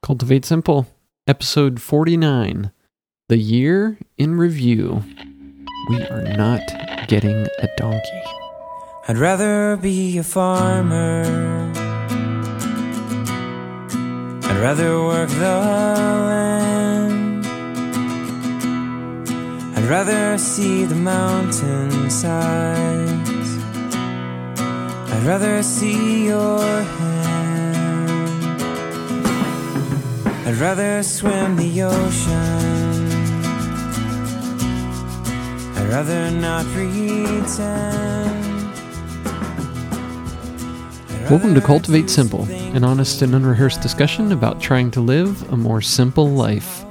Cultivate Simple, episode 49, The Year in Review. We are not getting a donkey. I'd rather be a farmer. I'd rather work the land. I'd rather see the mountainsides. I'd rather see your hand. I'd rather swim the ocean. I'd rather not pretend. Welcome to Cultivate Simple, an honest and unrehearsed discussion about trying to live a more simple life.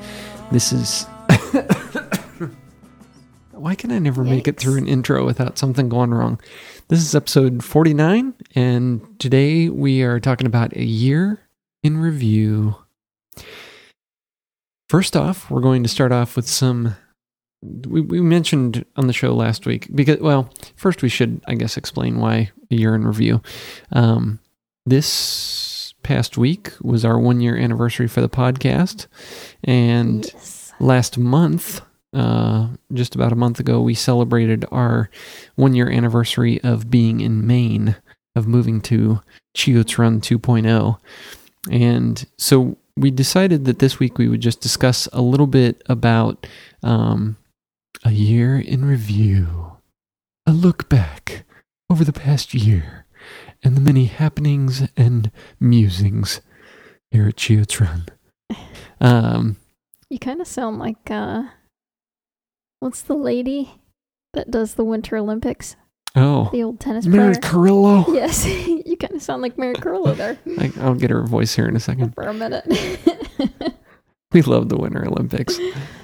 This is... Why can I never make it through an intro without something going wrong? This is episode 49, and today we are talking about a year in review. First off, we're going to start off with some, we mentioned on the show last week, because, well, first we should, I guess, explain why a year in review. This past week was our 1 year anniversary for the podcast, and last month, just about a month ago, we celebrated our 1 year anniversary of being in Maine, of moving to Chiots Run 2.0, and so we decided that this week we would just discuss a little bit about a year in review, a look back over the past year, and the many happenings and musings here at Chiots Run. You kind of sound like, what's the lady that does the Winter Olympics? Oh. The old tennis player. Mary Carillo. Yes. You kind of sound like Mary Carillo there. I'll get her voice here in a second. For a minute. We love the Winter Olympics.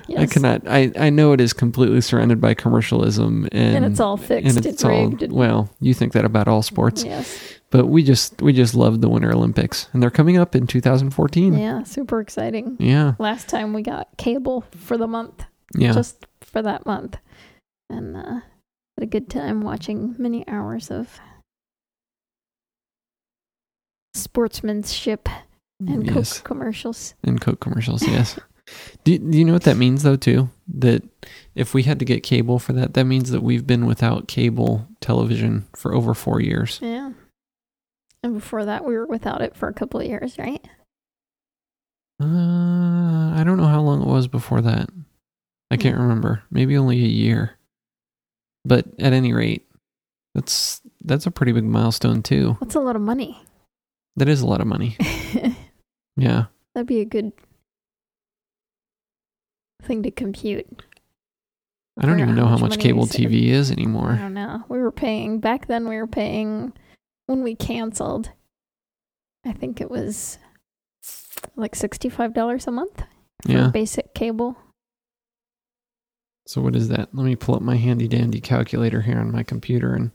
Yes. I know it is completely surrounded by commercialism. And it's all fixed. And it's all, rigged. Well, you think that about all sports. Yes. But we just love the Winter Olympics. And they're coming up in 2014. Yeah. Super exciting. Yeah. Last time we got cable for the month. Yeah. Just for that month. And, had a good time watching many hours of sportsmanship and Coke commercials. And Coke commercials, yes. Do you know what that means, though, too? That if we had to get cable for that, that means that we've been without cable television for over 4 years. Yeah. And before that, we were without it for a couple of years, right? I don't know how long it was before that. I can't remember. Maybe only a year. But at any rate, that's a pretty big milestone too. That's a lot of money. That is a lot of money. Yeah. That'd be a good thing to compute. I don't even know how much cable TV is anymore. I don't know. We were paying, back then we were paying, when we canceled, I think it was like $65 a month for basic cable. So what is that? Let me pull up my handy-dandy calculator here on my computer and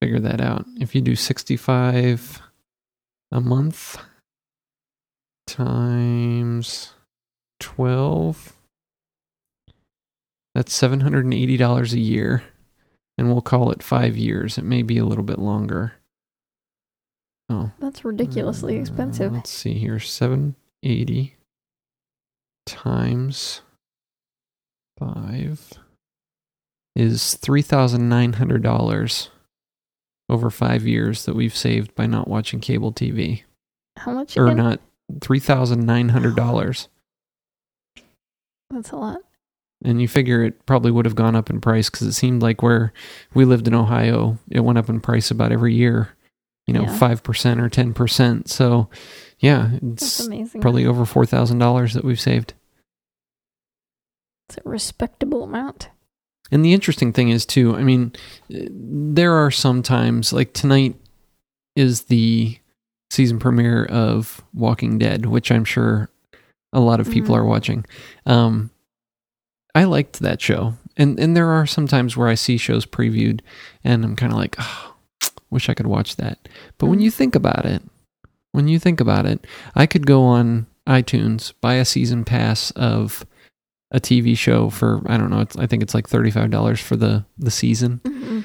figure that out. If you do 65 a month times 12, that's $780 a year, and we'll call it 5 years. It may be a little bit longer. Oh, that's ridiculously expensive. Let's see here. 780 times 5 is $3,900 over 5 years that we've saved by not watching cable TV. How much? Or not, $3,900. That's a lot. And you figure it probably would have gone up in price because it seemed like where we lived in Ohio, it went up in price about every year, 5% or 10%. So, yeah, it's probably over $4,000 that we've saved. It's a respectable amount. And the interesting thing is, too, I mean, there are some times, like tonight is the season premiere of Walking Dead, which I'm sure a lot of people are watching. I liked that show. And there are some times where I see shows previewed and I'm kind of like, oh, wish I could watch that. But when you think about it, I could go on iTunes, buy a season pass of a TV show for, I don't know, I think it's like $35 for the season. Mm-hmm.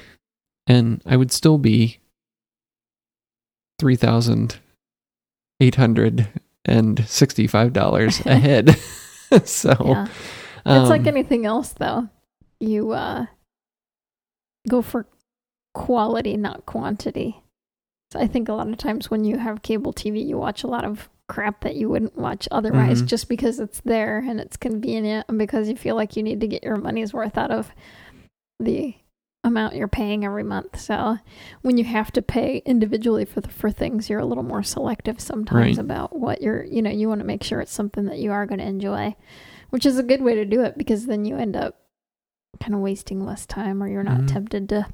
And I would still be $3,800 and $65 a head. So yeah. It's like anything else, though. You go for quality, not quantity. So I think a lot of times when you have cable TV, you watch a lot of crap that you wouldn't watch otherwise, mm-hmm. just because it's there and it's convenient and because you feel like you need to get your money's worth out of the amount you're paying every month. So when you have to pay individually for things, you're a little more selective sometimes, right, about what you're, you know, you want to make sure it's something that you are going to enjoy, which is a good way to do it, because then you end up kind of wasting less time, or you're not mm-hmm. tempted to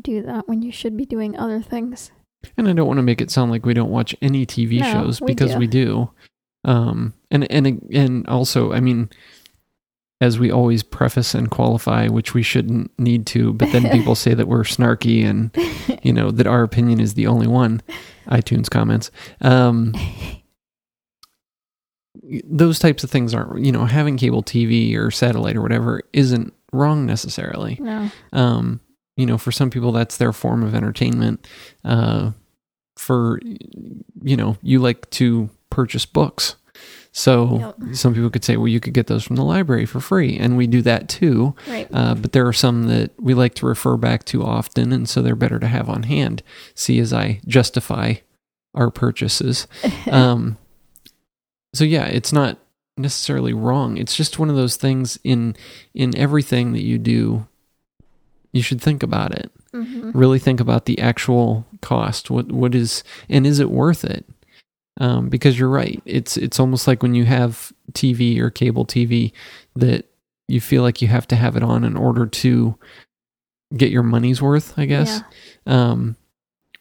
do that when you should be doing other things. And I don't want to make it sound like we don't watch any TV shows, because we do. And also, I mean, as we always preface and qualify, which we shouldn't need to, but then people say that we're snarky and, you know, that our opinion is the only one. iTunes comments. Those types of things aren't, you know, having cable TV or satellite or whatever isn't wrong necessarily. No. You know, for some people, that's their form of entertainment. For, you know, you like to purchase books. So yep. some people could say, well, you could get those from the library for free. And we do that too. Right. But there are some that we like to refer back to often. And so they're better to have on hand. See, as I justify our purchases. So yeah, it's not necessarily wrong. It's just one of those things in everything that you do. You should think about it. Mm-hmm. Really think about the actual cost. What is, and is it worth it? Because you're right. It's almost like when you have TV or cable TV that you feel like you have to have it on in order to get your money's worth, I guess. Yeah.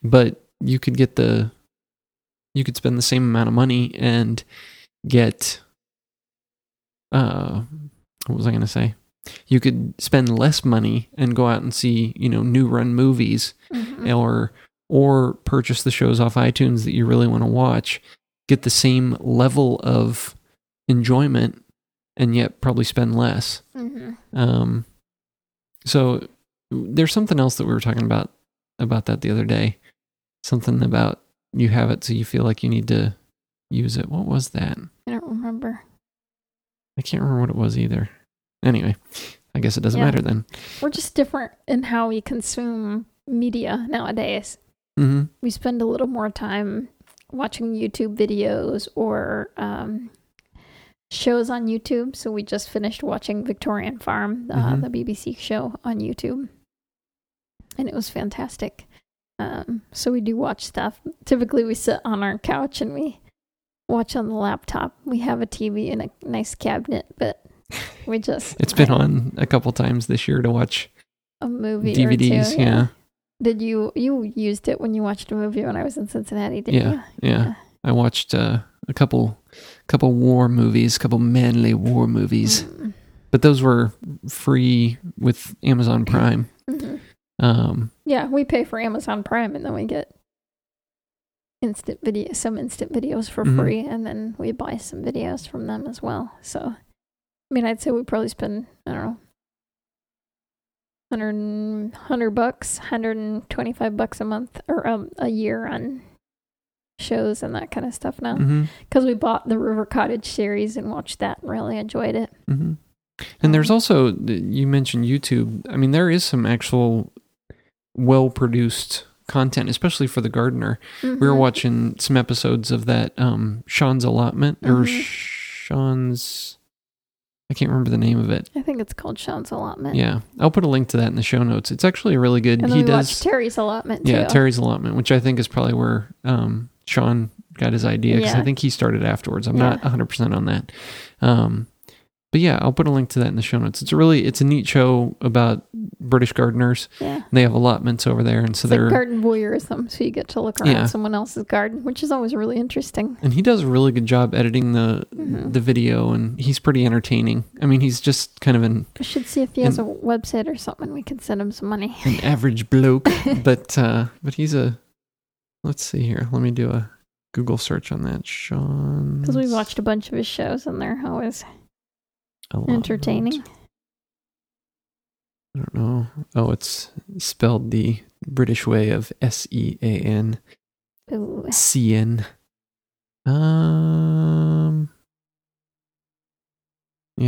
But you could get you could spend the same amount of money and get, what was I going to say? You could spend less money and go out and see, you know, new run movies, mm-hmm. or purchase the shows off iTunes that you really want to watch, get the same level of enjoyment, and yet probably spend less. Mm-hmm. So there's something else that we were talking about that the other day. Something about you have it so you feel like you need to use it. What was that? I don't remember. I can't remember what it was either. Anyway, I guess it doesn't matter then. We're just different in how we consume media nowadays. Mm-hmm. We spend a little more time watching YouTube videos or shows on YouTube. So we just finished watching Victorian Farm, mm-hmm. the BBC show on YouTube. And it was fantastic. So we do watch stuff. Typically we sit on our couch and we watch on the laptop. We have a TV and a nice cabinet, but... we just... It's been on a couple times this year to watch a movie DVDs, or two, yeah. Did you used it when you watched a movie when I was in Cincinnati, didn't you? Yeah. I watched a couple war movies, couple manly war movies. Mm. But those were free with Amazon Prime. Mm-hmm. Yeah, we pay for Amazon Prime and then we get some instant videos for mm-hmm. free, and then we buy some videos from them as well. So I mean, I'd say we probably spend, I don't know, $100, $125 a month or a year on shows and that kind of stuff now. Because mm-hmm. we bought the River Cottage series and watched that and really enjoyed it. Mm-hmm. And there's also, you mentioned YouTube. I mean, there is some actual well-produced content, especially for the gardener. Mm-hmm. We were watching some episodes of that Sean's Allotment, or mm-hmm. Sean's... I can't remember the name of it. I think it's called Sean's Allotment. Yeah. I'll put a link to that in the show notes. It's actually a really good... And then we watched Terry's Allotment, too. Yeah, Terry's Allotment, which I think is probably where Sean got his idea, because I think he started afterwards. I'm not 100% on that. But yeah, I'll put a link to that in the show notes. It's a neat show about British gardeners. Yeah. They have allotments over there. And so it's like garden voyeurism, so you get to look around someone else's garden, which is always really interesting. And he does a really good job editing the video, and he's pretty entertaining. I mean, he's just kind of I should see if he has a website or something. We can send him some money. An average bloke. But he's let's see here. Let me do a Google search on that. Sean. Because we watched a bunch of his shows and they're always... entertaining. I don't know. Oh, it's spelled the British way of Seancn. Yeah,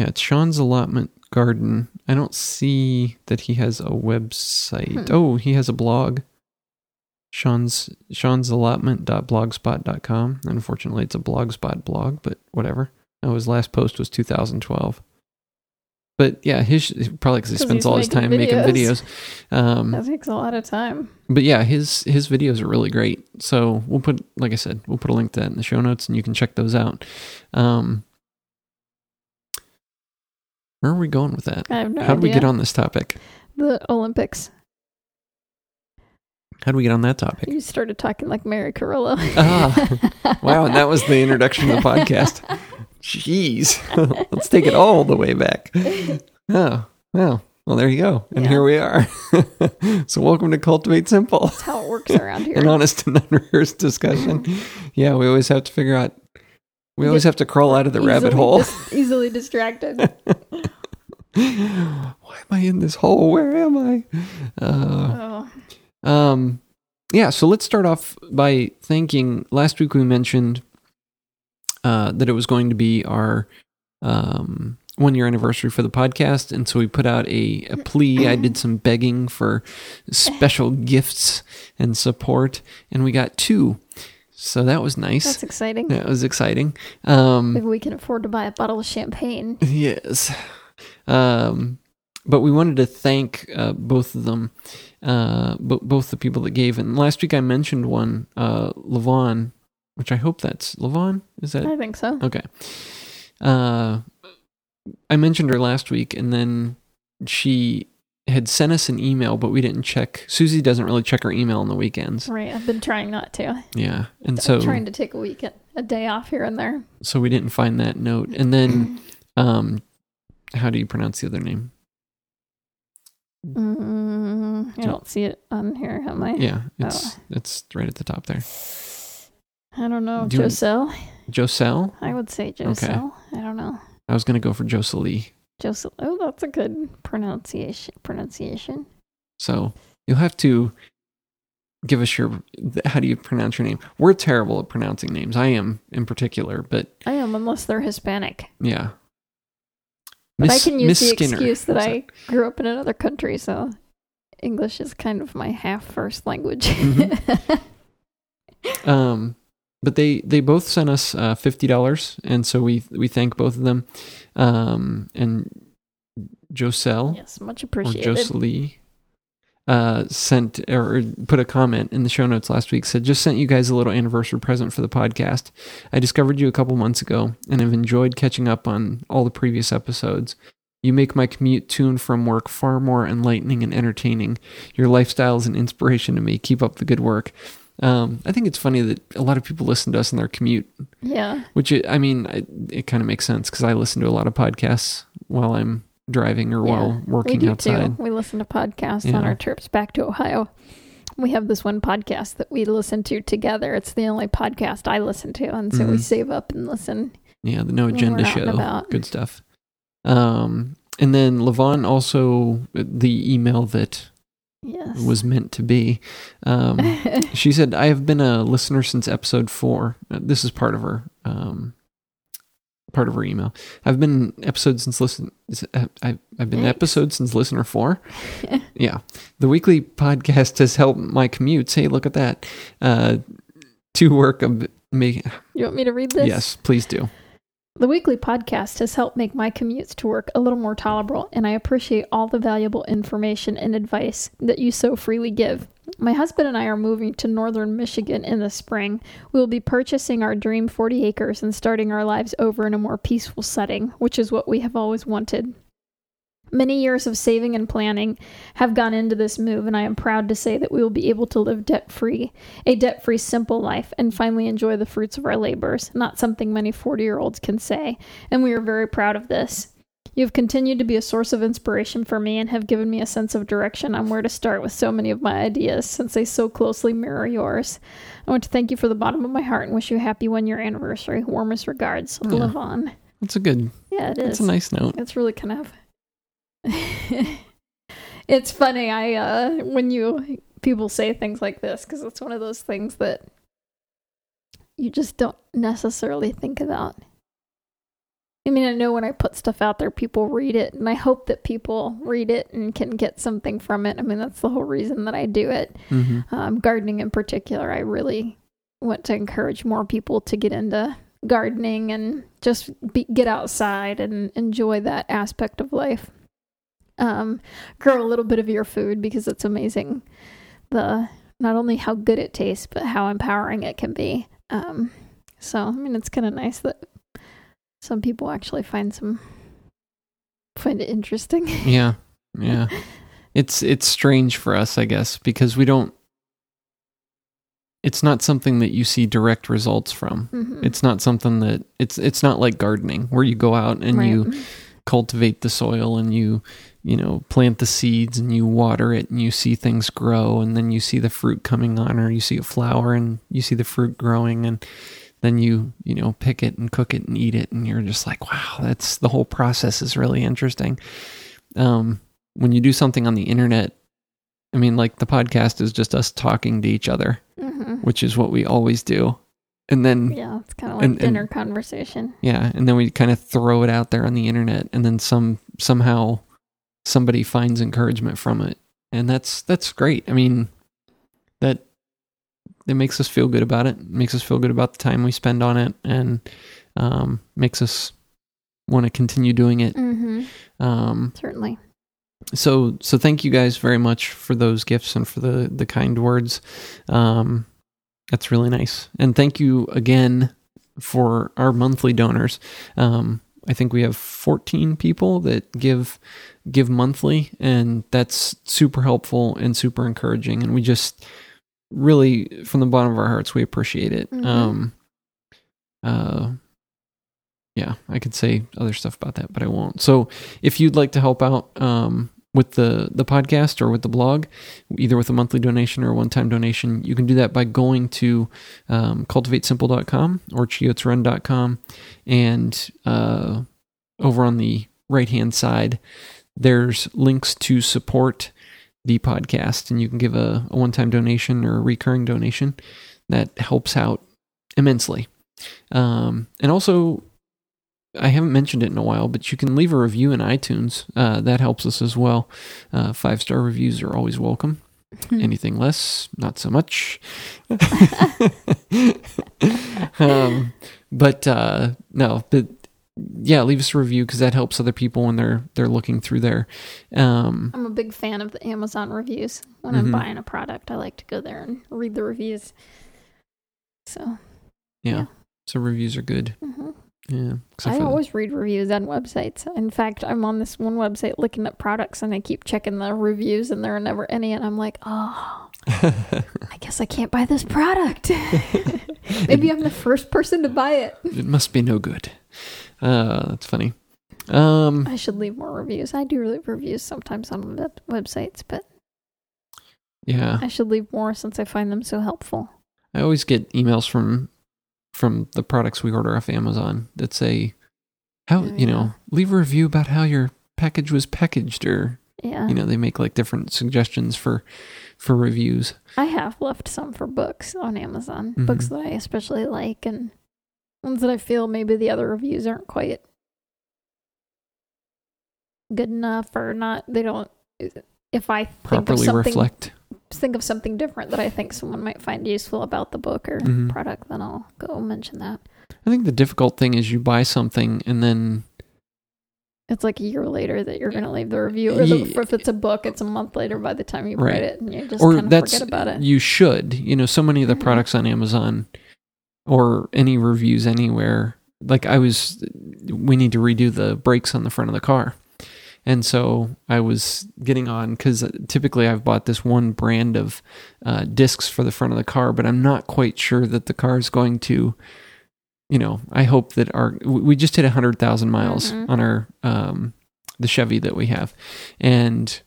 it's Sean's Allotment Garden. I don't see that he has a website. Oh, he has a blog. Sean's allotment.blogspot.com. Unfortunately, it's a Blogspot blog, but whatever. No, his last post was 2012. But yeah, his probably because he spends all his time making videos. That takes a lot of time. But yeah, his videos are really great. So we'll put, like I said, we'll put a link to that in the show notes, and you can check those out. Where are we going with that? I have no idea. How did we get on this topic? The Olympics. How do we get on that topic? You started talking like Mary Carillo. Wow. And that was the introduction to the podcast. Jeez. Let's take it all the way back. Oh, wow. Well, there you go. And here we are. So welcome to Cultivate Simple. That's how it works around here. An honest and unrehearsed discussion. Yeah, we always have to figure out. We always have to crawl out of the rabbit hole. Easily distracted. Why am I in this hole? Where am I? Yeah, so let's start off by thanking. Last week we mentioned that it was going to be our 1-year anniversary for the podcast, and so we put out a plea. I did some begging for special gifts and support, and we got 2. So that was nice. That's exciting. That was exciting. Maybe we can afford to buy a bottle of champagne. Yes. But we wanted to thank both of them, both the people that gave. And last week I mentioned one, Lavon, which I hope that's Lavon. Is that? I think so. Okay. I mentioned her last week, and then she had sent us an email, but we didn't check. Susie doesn't really check her email on the weekends. Right. I've been trying not to. Yeah. And so I'm trying to take a day off here and there. So we didn't find that note. And then, how do you pronounce the other name? I don't see it on here, am I? Yeah, it's right at the top there. I don't know. Joselle? Joselle? I would say Joselle. Okay. I don't know. I was going to go for Joselie. Joselle. Oh, that's a good pronunciation. So you'll have to give us how do you pronounce your name? We're terrible at pronouncing names. I am in particular, but... I am, unless they're Hispanic. Yeah. But I can use the excuse that I grew up in another country, so English is kind of my half-first language. Mm-hmm. But they both sent us $50, and so we thank both of them. And Joselle, yes, much appreciated. Or Joselie, sent or put a comment in the show notes last week, said, "Just sent you guys a little anniversary present for the podcast. I discovered you a couple months ago and have enjoyed catching up on all the previous episodes. You make my commute to and from work far more enlightening and entertaining. Your lifestyle is an inspiration to me. Keep up the good work." I think it's funny that a lot of people listen to us in their commute. Yeah. Which, it kind of makes sense because I listen to a lot of podcasts while I'm driving or while working outside. We listen to podcasts on our trips back to Ohio. We have this one podcast that we listen to together. It's the only podcast I listen to, and so we save up and listen. Yeah, the No Agenda Show. Good stuff. And then Lavon also, the email that was meant to be, she said, "I have been a listener since episode 4. This is part of her email. I've been episode since listener 4. Yeah. The weekly podcast has helped my commutes. Hey, look at that. To work. You want me to read this? Yes, please do. The weekly podcast has helped make my commutes to work a little more tolerable, and I appreciate all the valuable information and advice that you so freely give. My husband and I are moving to northern Michigan in the spring. We will be purchasing our dream 40 acres and starting our lives over in a more peaceful setting, which is what we have always wanted. Many years of saving and planning have gone into this move, and I am proud to say that we will be able to live debt-free, a debt-free simple life, and finally enjoy the fruits of our labors, not something many 40-year-olds can say, and we are very proud of this. You have continued to be a source of inspiration for me and have given me a sense of direction on where to start with so many of my ideas, since they so closely mirror yours. I want to thank you from the bottom of my heart and wish you a happy 1-year anniversary. Warmest regards, Lavon." That's a good... Yeah, it is. That's a nice note. It's really kind of... It's funny when people say things like this, because it's one of those things that you just don't necessarily think about. I mean, I know when I put stuff out there, people read it, and I hope that people read it and can get something from it. I mean, that's the whole reason that I do it. Mm-hmm. Gardening in particular, I really want to encourage more people to get into gardening and just get outside and enjoy that aspect of life. Grow a little bit of your food, because it's amazing not only how good it tastes, but how empowering it can be. So, I mean, it's kind of nice that some people actually find it interesting. Yeah. Yeah. It's strange for us, I guess, because it's not something that you see direct results from. Mm-hmm. It's not something that it's not like gardening where you go out and you cultivate the soil and you plant the seeds and you water it and you see things grow and then you see the fruit coming on, or you see a flower and you see the fruit growing, and then you pick it and cook it and eat it, and you're just like, wow, that's the whole process is really interesting. When you do something on the internet, I mean, like the podcast is just us talking to each other, mm-hmm. which is what we always do. And then it's kind of like dinner conversation. Yeah, and then we kind of throw it out there on the internet, and then somehow somebody finds encouragement from it, and that's great. I mean, that it makes us feel good about it. It makes us feel good about the time we spend on it, and makes us want to continue doing it. Mm-hmm. Certainly. So thank you guys very much for those gifts and for the kind words. That's really nice. And thank you again for our monthly donors. I think we have 14 people that give monthly, and that's super helpful and super encouraging. And we just really, from the bottom of our hearts, we appreciate it. Mm-hmm. Yeah, I could say other stuff about that, but I won't. So if you'd like to help out, with the podcast or with the blog, either with a monthly donation or a one-time donation, you can do that by going to cultivatesimple.com or chiotsrun.com. And over on the right-hand side, there's links to support the podcast, and you can give a one-time donation or a recurring donation. That helps out immensely. And also, I haven't mentioned it in a while, but you can leave a review in iTunes. That helps us as well. 5-star reviews are always welcome. Mm-hmm. Anything less, not so much. Leave us a review, because that helps other people when they're looking through there. I'm a big fan of the Amazon reviews. When I'm buying a product, I like to go there and read the reviews. So, yeah. So reviews are good. Mm-hmm. Yeah, I always read reviews on websites. In fact, I'm on this one website looking at products, and I keep checking the reviews, and there are never any. And I'm like, oh, I guess I can't buy this product. Maybe I'm the first person to buy it. It must be no good. That's funny. I should leave more reviews. I do leave reviews sometimes on websites, but yeah, I should leave more since I find them so helpful. I always get emails from the products we order off Amazon that say, leave a review about how your package was packaged, or, they make like different suggestions for reviews. I have left some for books on Amazon, mm-hmm. books that I especially like, and ones that I feel maybe the other reviews aren't quite good enough, or not, they don't, if I think properly reflect. Think of something different that I think someone might find useful about the book or product, then I'll go mention that. I think the difficult thing is you buy something and then it's like a year later that you're going to leave the review, or if it's a book, it's a month later by the time you write it, and you just kind of forget about it. You should. So many of the products on Amazon or any reviews anywhere, like we need to redo the brakes on the front of the car. And so I was getting on, because typically I've bought this one brand of discs for the front of the car, but I'm not quite sure that the car is going to, I hope that we just hit 100,000 miles on our, the Chevy that we have. And,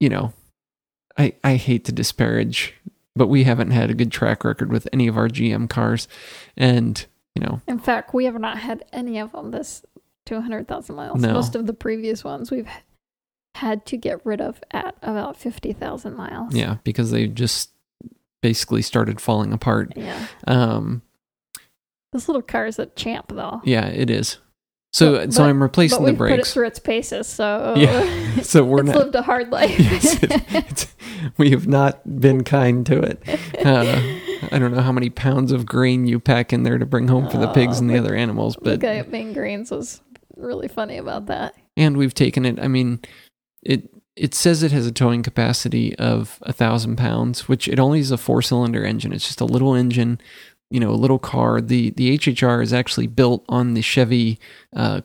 I hate to disparage, but we haven't had a good track record with any of our GM cars. And, in fact, we have not had any of them this 200,000 miles. No. Most of the previous ones we've had to get rid of at about 50,000 miles. Yeah, because they just basically started falling apart. Yeah. This little car is a champ, though. Yeah, it is. So I'm replacing the brakes. But we put it through its paces, so, yeah. So we're it's lived a hard life. Yes, we have not been kind to it. I don't know how many pounds of grain you pack in there to bring home for the pigs and the other animals. But the guy at Maine Greens was really funny about that. And we've taken it. I mean, it says it has a towing capacity of 1,000 pounds, which it only is a 4-cylinder engine. It's just a little engine. You know, a little car. The HHR is actually built on the Chevy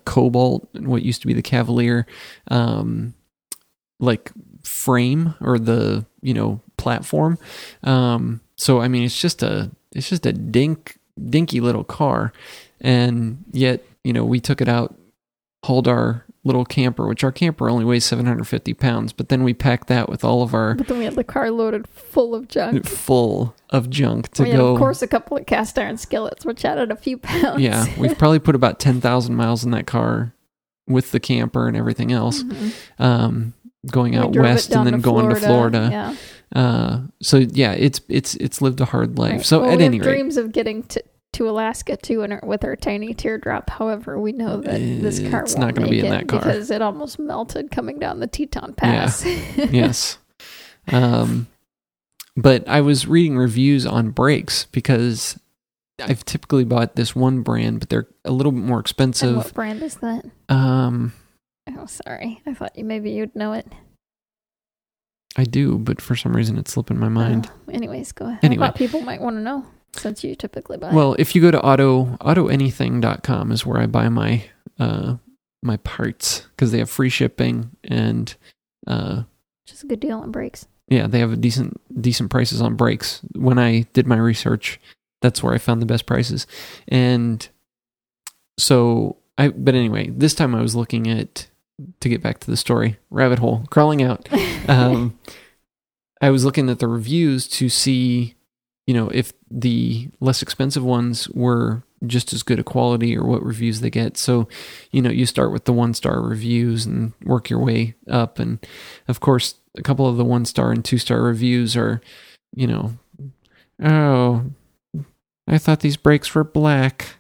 Cobalt, what used to be the Cavalier, like frame or the, you know, platform. So I mean, it's just a dinky little car, and yet, you know, we took it out, hauled our little camper, which our camper only weighs 750 pounds, but then we packed that with all of our... But then we had the car loaded full of junk. Full of junk to go... of course, a couple of cast iron skillets, which added a few pounds. Yeah, we've probably put about 10,000 miles in that car with the camper and everything else, mm-hmm. Going out west and then going to Florida. Yeah. So yeah, it's lived a hard life. Right. So well, at any rate... We have dreams of getting to Alaska too, and with our tiny teardrop. However, we know that this car it's won't not make be in it that car. Because it almost melted coming down the Teton Pass. Yeah. Yes. But I was reading reviews on brakes because I've typically bought this one brand, but they're a little bit more expensive. And what brand is that? Oh, sorry. I thought maybe you'd know it. I do, but for some reason it's slipping my mind. Oh, anyways, go ahead. Anyway. I thought people might want to know. Since you typically buy. Well, if you go to autoanything.com is where I buy my parts, because they have free shipping and just a good deal on brakes. Yeah, they have a decent prices on brakes. When I did my research, that's where I found the best prices. And so anyway, this time I was looking at, to get back to the story, rabbit hole, crawling out. I was looking at the reviews to see, you know, if the less expensive ones were just as good a quality or what reviews they get. So, you know, you start with the 1-star reviews and work your way up. And of course, a couple of the 1-star and 2-star reviews are, you know, oh, I thought these brakes were black.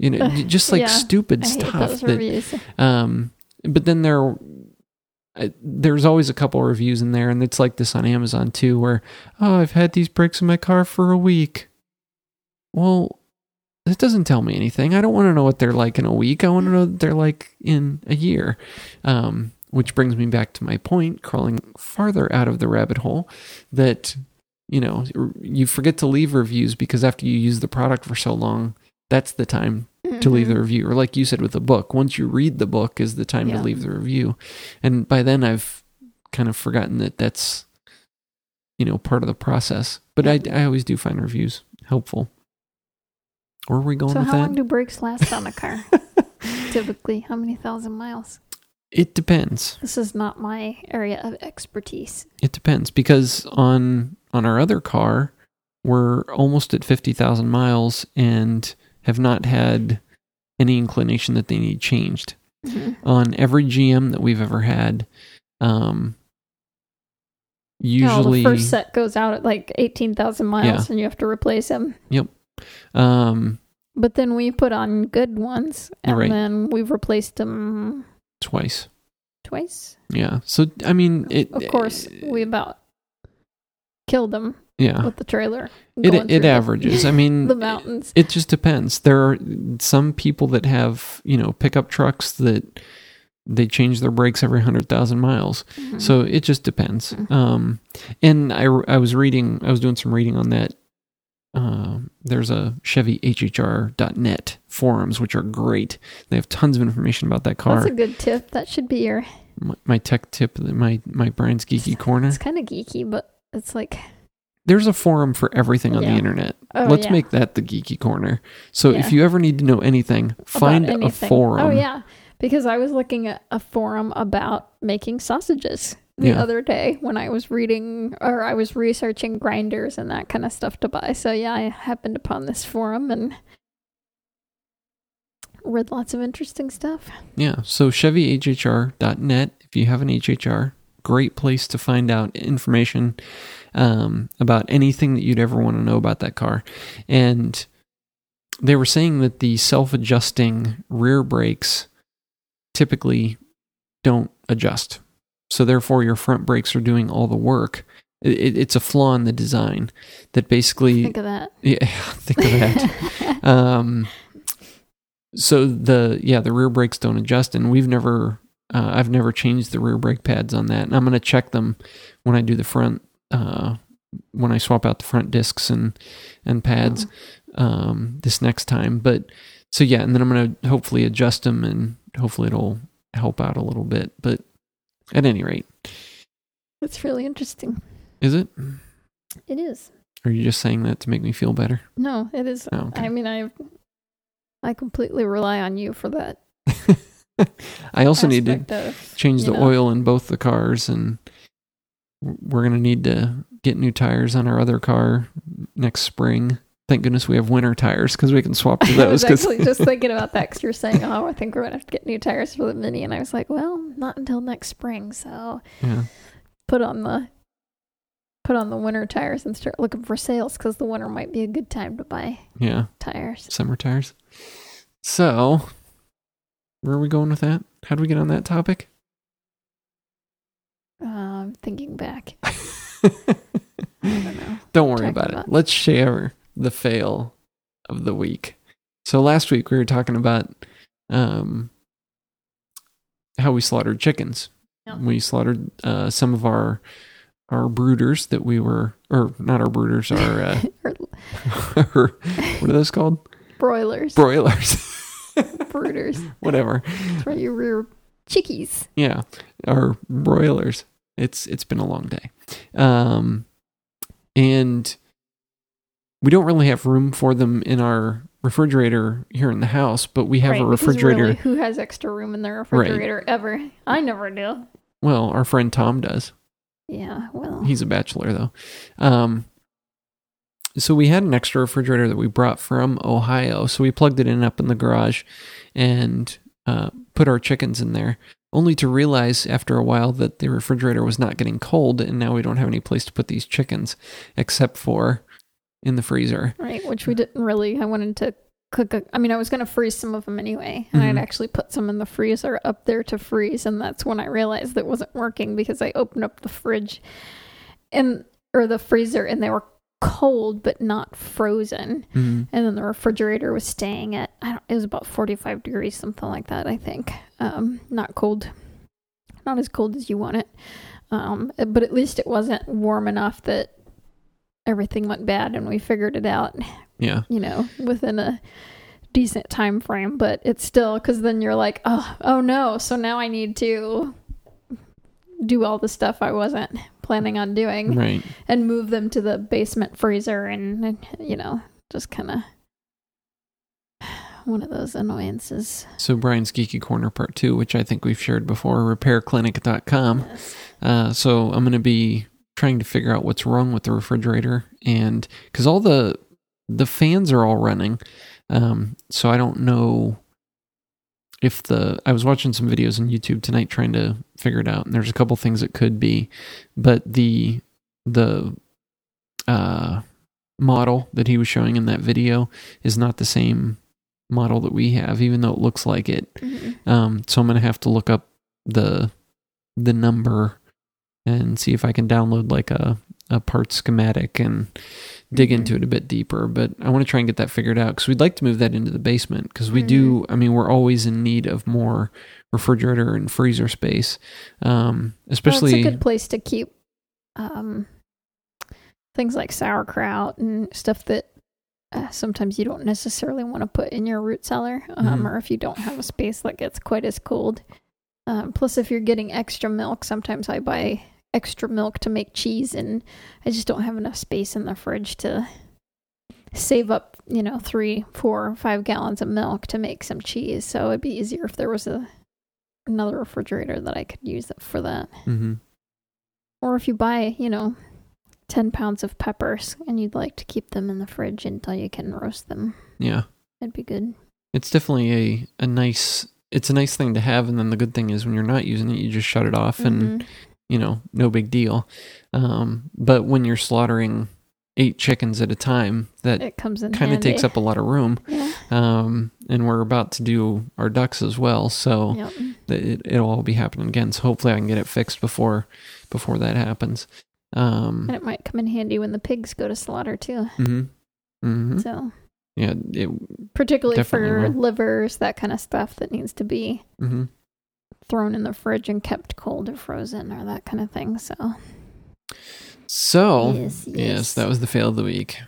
You know, just like stupid stuff. I hate those reviews. But then there's always a couple reviews in there, and it's like this on Amazon too, where, oh, I've had these brakes in my car for a week. Well, that doesn't tell me anything. I don't want to know what they're like in a week. I want to know what they're like in a year, which brings me back to my point, crawling farther out of the rabbit hole, that, you know, you forget to leave reviews because after you use the product for so long, that's the time to leave the review. Or like you said with the book, once you read the book is the time to leave the review. And by then I've kind of forgotten that that's, you know, part of the process. But I always do find reviews helpful. Where are we going with that? So how long do brakes last on a car? Typically, how many thousand miles? It depends. This is not my area of expertise. It depends, because on our other car, we're almost at 50,000 miles and have not had any inclination that they need changed. Mm-hmm. On every GM that we've ever had, usually... the first set goes out at like 18,000 miles and you have to replace them. Yep. But then we put on good ones, and then we've replaced them... Twice? Yeah. So, I mean... Of course, we about killed them. Yeah, with the trailer. It averages. I mean, the mountains. It just depends. There are some people that have, you know, pickup trucks that they change their brakes every 100,000 miles. Mm-hmm. So it just depends. Mm-hmm. And I was doing some reading on that. There's a ChevyHHR.net forums, which are great. They have tons of information about that car. That's a good tip. That should be my tech tip. My Brian's Geeky Corner. It's kind of geeky, but it's like. There's a forum for everything on the internet. Oh, let's make that the geeky corner. So if you ever need to know anything, find a forum. Oh, yeah. Because I was looking at a forum about making sausages the other day when I was researching grinders and that kind of stuff to buy. So, yeah, I happened upon this forum and read lots of interesting stuff. Yeah. So, ChevyHHR.net, if you have an HHR, great place to find out information about anything that you'd ever want to know about that car. And they were saying that the self-adjusting rear brakes typically don't adjust. So therefore, your front brakes are doing all the work. It's a flaw in the design that basically... Think of that. Yeah, think of that. So the rear brakes don't adjust, and I've never changed the rear brake pads on that, and I'm going to check them when I do the front, when I swap out the front discs and pads this next time. But so yeah, and then I'm going to hopefully adjust them, and hopefully it'll help out a little bit. But at any rate, that's really interesting. Is it? It is. Are you just saying that to make me feel better? No, it is. Oh, okay. I mean, I completely rely on you for that. I also need to change the oil in both the cars, and we're going to need to get new tires on our other car next spring. Thank goodness we have winter tires, because we can swap to those. I was actually just thinking about that, because you were saying, oh, I think we're going to have to get new tires for the Mini. And I was like, well, not until next spring. So yeah. Put on the winter tires and start looking for sales, because the winter might be a good time to buy tires. Summer tires. So, where are we going with that? How do we get on that topic? Thinking back. I don't know. Don't worry about it. Let's share the fail of the week. So last week we were talking about how we slaughtered chickens. Yep. We slaughtered some of our brooders that we were, or not our brooders, our what are those called? Broilers. Brooders. Whatever. That's right, your rear chickies. Yeah, our broilers. It's been a long day. And we don't really have room for them in our refrigerator here in the house, but we have a refrigerator. Really, who has extra room in their refrigerator ever? I never do. Well, our friend Tom does. Yeah, well. He's a bachelor, though. So we had an extra refrigerator that we brought from Ohio. So we plugged it in up in the garage and put our chickens in there, only to realize after a while that the refrigerator was not getting cold, and now we don't have any place to put these chickens except for in the freezer. Right, which we didn't really. I wanted to cook. I was going to freeze some of them anyway, and I'd actually put some in the freezer up there to freeze, and that's when I realized that wasn't working, because I opened up the fridge or the freezer, and they were cold but not frozen, and then the refrigerator was staying at it was about 45 degrees, something like that, I think. Not cold, not as cold as you want it, but at least it wasn't warm enough that everything went bad, and we figured it out within a decent time frame. But it's still, because then you're like, oh no, so now I need to do all the stuff I wasn't planning on doing, right? And move them to the basement freezer, and just kind of one of those annoyances. So Brian's Geeky Corner Part 2, which I think we've shared before, repairclinic.com. Yes. So I'm going to be trying to figure out what's wrong with the refrigerator, and because all the fans are all running, so I don't know if I was watching some videos on YouTube tonight trying to figure it out, and there's a couple things it could be, but the model that he was showing in that video is not the same model that we have, even though it looks like it. Mm-hmm. So I'm gonna have to look up the number and see if I can download like a part schematic and dig into it a bit deeper. But I want to try and get that figured out, because we'd like to move that into the basement, because we do. I mean, we're always in need of more refrigerator and freezer space, especially. Well, it's a good place to keep things like sauerkraut and stuff that sometimes you don't necessarily want to put in your root cellar, or if you don't have a space that gets quite as cold. Plus, if you're getting extra milk, sometimes I buy extra milk to make cheese, and I just don't have enough space in the fridge to save up 3, 4, 5 gallons of milk to make some cheese. So it'd be easier if there was another refrigerator that I could use for that. Mm-hmm. Or if you buy 10 pounds of peppers and you'd like to keep them in the fridge until you can roast them, that'd be good. It's definitely a nice thing to have. And then the good thing is, when you're not using it, you just shut it off and you know, no big deal. But when you're slaughtering 8 chickens at a time, that kind of takes up a lot of room. Yeah. And we're about to do our ducks as well, so yep. it'll all be happening again. So hopefully I can get it fixed before that happens. And it might come in handy when the pigs go to slaughter too. Mm-hmm. Mm-hmm. So yeah, particularly for livers, that kind of stuff that needs to be mm-hmm. thrown in the fridge and kept cold or frozen or that kind of thing. So yes, that was the fail of the week.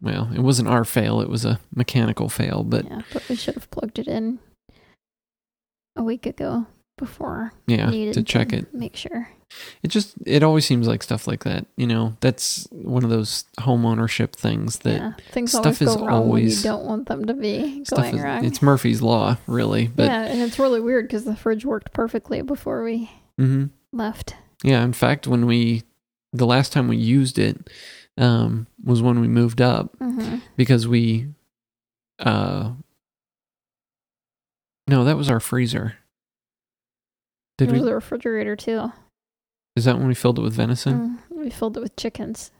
Well, it wasn't our fail, it was a mechanical fail, but we should have plugged it in a week ago before. Yeah, to check it. Make sure. It always seems like stuff like that, you know, that's one of those home ownership things that things stuff always is go wrong always when you don't want them to be going wrong. It's Murphy's Law, really. But yeah, and it's really weird because the fridge worked perfectly before we mm-hmm. left. Yeah, in fact, when the last time we used it was when we moved up mm-hmm. because we, no, that was our freezer. It was the refrigerator too. Is that when we filled it with venison? We filled it with chickens.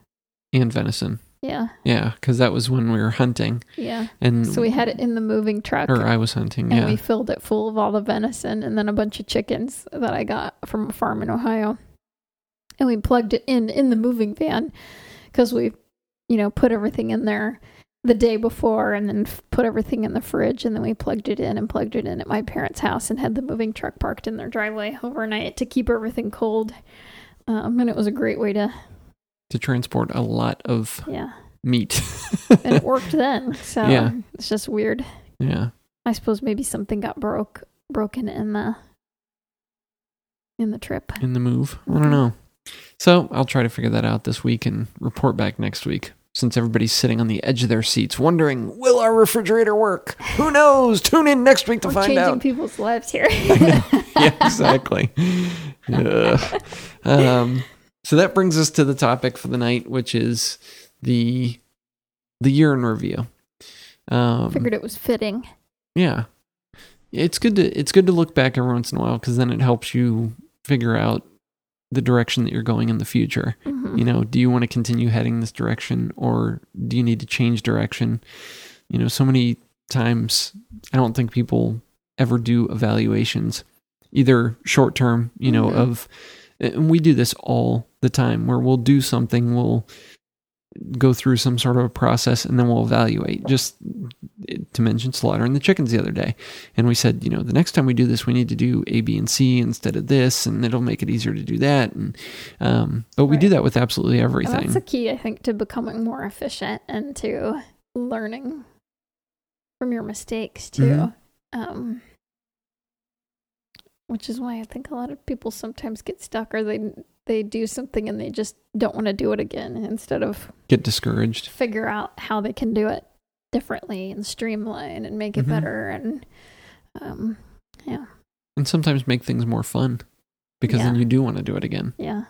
And venison. Yeah. Yeah, because that was when we were hunting. Yeah. And so we had it in the moving truck. Or I was hunting, and we filled it full of all the venison and then a bunch of chickens that I got from a farm in Ohio. And we plugged it in the moving van because we, you know, put everything in there the day before and then put everything in the fridge. And then we plugged it in at my parents' house and had the moving truck parked in their driveway overnight to keep everything cold. And it was a great way to transport a lot of meat. And it worked then. So it's just weird. Yeah. I suppose maybe something got broken in the trip. In the move. I don't know. So I'll try to figure that out this week and report back next week, since everybody's sitting on the edge of their seats wondering, will our refrigerator work? Who knows? Tune in next week to find out. We're changing people's lives here. Yeah, exactly. So that brings us to the topic for the night, which is the year in review. Figured it was fitting. Yeah. It's good to look back every once in a while, because then it helps you figure out the direction that you're going in the future. Mm-hmm. You know, do you want to continue heading this direction, or do you need to change direction? You know, so many times I don't think people ever do evaluations, either short term, you know, mm-hmm. And we do this all the time, where we'll do something, we'll go through some sort of a process, and then we'll evaluate. Just to mention slaughtering the chickens the other day, and we said, you know, the next time we do this, we need to do A, B, and C instead of this, and it'll make it easier to do that. And but we do that with absolutely everything. And that's the key, I think, to becoming more efficient and to learning from your mistakes too. Mm-hmm. Which is why I think a lot of people sometimes get stuck, or they do something and they just don't want to do it again, instead of get discouraged, figure out how they can do it differently and streamline and make it mm-hmm. better. And, and sometimes make things more fun, because then you do want to do it again. Yeah.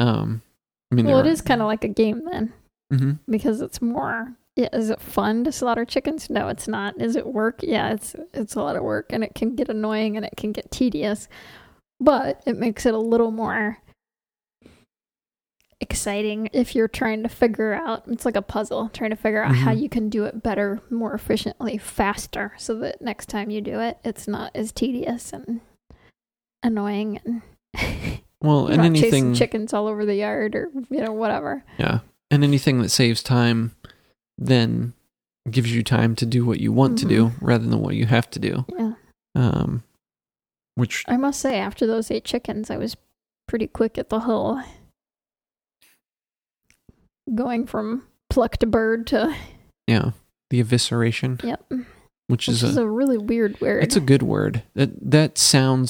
It is kind of like a game then, mm-hmm. because it's more, is it fun to slaughter chickens? No, it's not. Is it work? Yeah, it's a lot of work, and it can get annoying and it can get tedious, but it makes it a little more exciting if you're trying to figure out, it's like a puzzle, trying to figure out mm-hmm. how you can do it better, more efficiently, faster, so that next time you do it, it's not as tedious and annoying and well, and anything chasing chickens all over the yard, or you know, whatever. Yeah. And anything that saves time then gives you time to do what you want mm-hmm. to do rather than what you have to do. Yeah. Which I must say, after those 8 chickens, I was pretty quick at the whole going from plucked bird to the evisceration. Yep. Which is a really weird word. It's a good word. That's one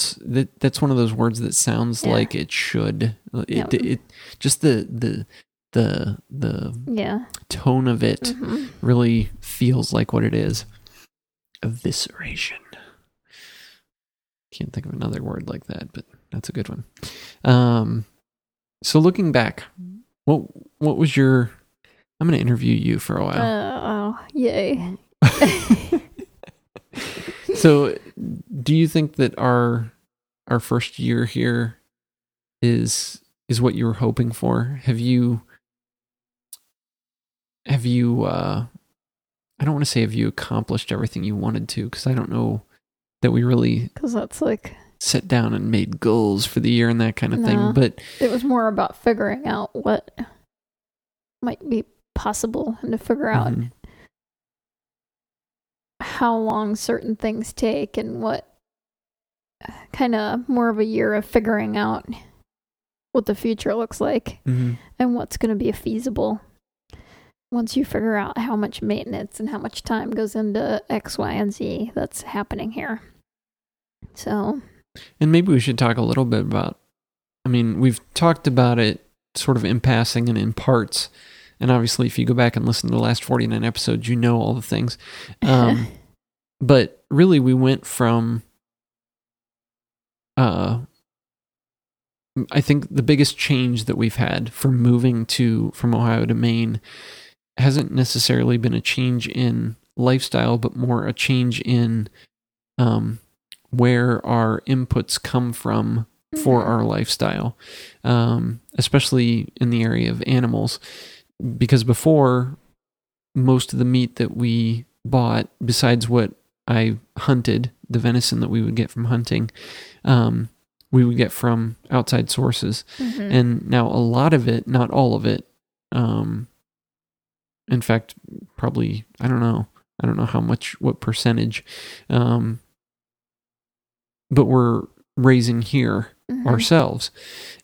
of those words that sounds like it should. It just the tone of it mm-hmm. really feels like what it is. Evisceration. Can't think of another word like that, but that's a good one. So looking back, what was your... I'm going to interview you for a while. Oh, yay. So, do you think that our first year here is is what you were hoping for? Have you I don't want to say have you accomplished everything you wanted to, because I don't know that we really, because that's like sit down and made goals for the year and that kind of thing. But it was more about figuring out what might be possible and to figure out how long certain things take and what kind of more of a year of figuring out what the future looks like and what's going to be feasible. Once you figure out how much maintenance and how much time goes into X, Y, and Z that's happening here. So. And maybe we should talk a little bit about, I mean, we've talked about it sort of in passing and in parts. And obviously, if you go back and listen to the last 49 episodes, you know all the things. But really, we went from, I think the biggest change that we've had from moving to from Ohio to Maine hasn't necessarily been a change in lifestyle, but more a change in where our inputs come from for our lifestyle, especially in the area of animals. Because before, most of the meat that we bought, besides what I hunted, the venison that we would get from hunting, we would get from outside sources. And now a lot of it, not all of it, in fact, probably, I don't know how much, what percentage, but we're raising here ourselves.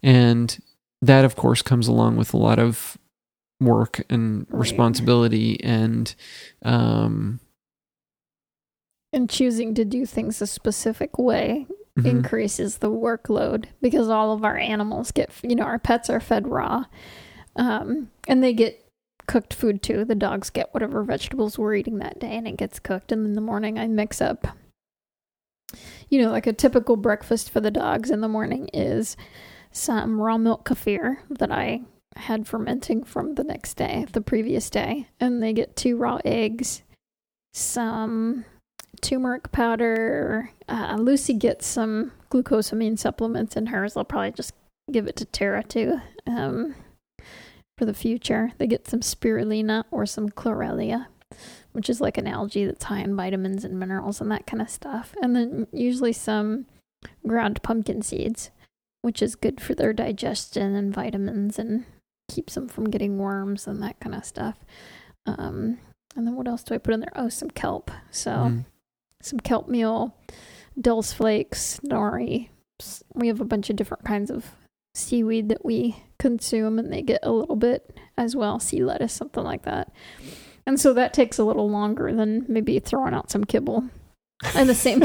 And that, of course, comes along with a lot of work and responsibility and choosing to do things a specific way increases the workload, because all of our animals get, our pets are fed raw, and they get cooked food too. The dogs get whatever vegetables we're eating that day, and it gets cooked. And in the morning I mix up, like a typical breakfast for the dogs in the morning is some raw milk kefir that I had fermenting from the previous day, and they get 2 raw eggs, some turmeric powder. Lucy gets some glucosamine supplements in hers. I'll probably just give it to Tara too, for the future. They get some spirulina or some chlorella, which is like an algae that's high in vitamins and minerals and that kind of stuff. And then usually some ground pumpkin seeds, which is good for their digestion and vitamins and keeps them from getting worms and that kind of stuff. And then what else do I put in there? Oh, some kelp. So some kelp meal, dulse flakes, nori. We have a bunch of different kinds of seaweed that we consume, and they get a little bit as well. Sea lettuce, something like that. And so that takes a little longer than maybe throwing out some kibble. And the same.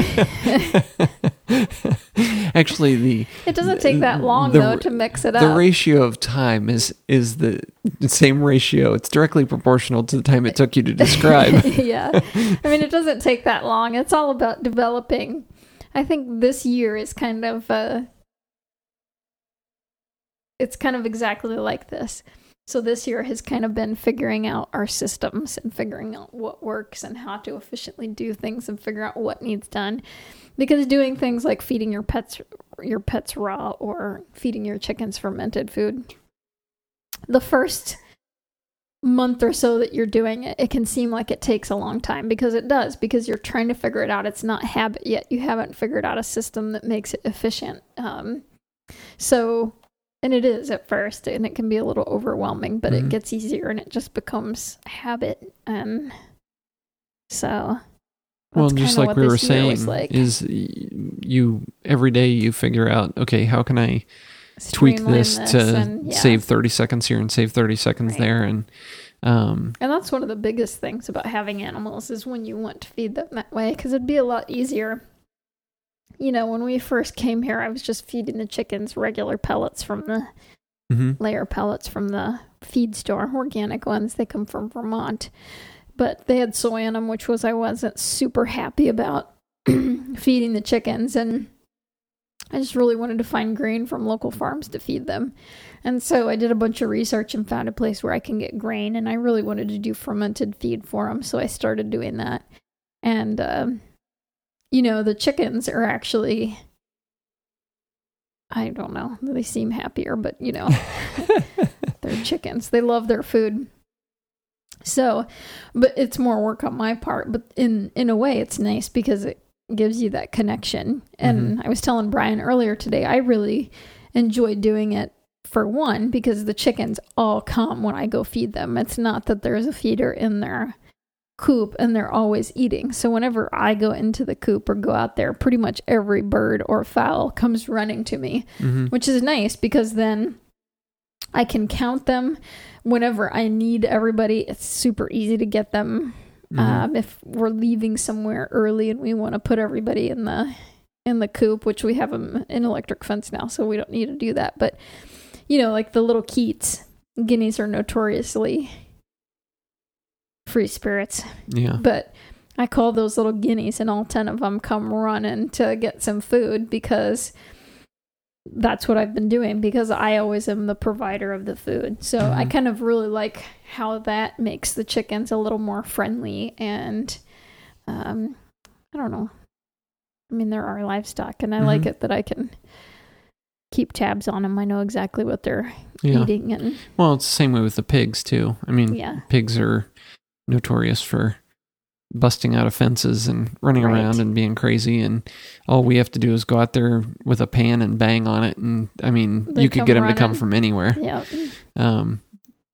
Actually, it doesn't take that long though to mix it up. The ratio of time is the same ratio. It's directly proportional to the time it took you to describe. Yeah, I mean, it doesn't take that long. It's all about developing. I think this year is kind of it's kind of exactly like this. So this year has kind of been figuring out our systems and figuring out what works and how to efficiently do things and figure out what needs done. Because doing things like feeding your pets raw or feeding your chickens fermented food, the first month or so that you're doing it, it can seem like it takes a long time, because it does, because you're trying to figure it out. It's not habit yet. You haven't figured out a system that makes it efficient. And it is at first, and it can be a little overwhelming, but it gets easier, and it just becomes habit. And so, well, just like we were saying, is you every day you figure out, okay, how can I tweak this to save 30 seconds here and save 30 seconds there, and that's one of the biggest things about having animals is when you want to feed them that way, because it'd be a lot easier. When we first came here, I was just feeding the chickens regular pellets from the layer pellets from the feed store, organic ones. They come from Vermont, but they had soy in them, which I wasn't super happy about feeding the chickens. And I just really wanted to find grain from local farms to feed them. And so I did a bunch of research and found a place where I can get grain. And I really wanted to do fermented feed for them. So I started doing that. And the chickens are actually I don't know. They seem happier, but you know, they're chickens. They love their food. So, but it's more work on my part, but in a way it's nice because it gives you that connection. And I was telling Brian earlier today, I really enjoy doing it for one, because the chickens all come when I go feed them. It's not that there's a feeder in their coop and they're always eating. So whenever I go into the coop or go out there, pretty much every bird or fowl comes running to me, which is nice because then I can count them whenever I need everybody. It's super easy to get them. If we're leaving somewhere early and we want to put everybody in the coop, which we have them in electric fence now, so we don't need to do that. But, you know, like the little Keats, guineas are notoriously free spirits. Yeah. But I call those little guineas and all 10 of them come running to get some food because that's what I've been doing, because I always am the provider of the food. So I kind of really like how that makes the chickens a little more friendly. And I don't know. I mean, they're our livestock, and I like it that I can keep tabs on them. I know exactly what they're eating. And well, it's the same way with the pigs too. I mean, pigs are notorious for busting out of fences and running around and being crazy, and all we have to do is go out there with a pan and bang on it, and I mean they you could get them running to come from anywhere.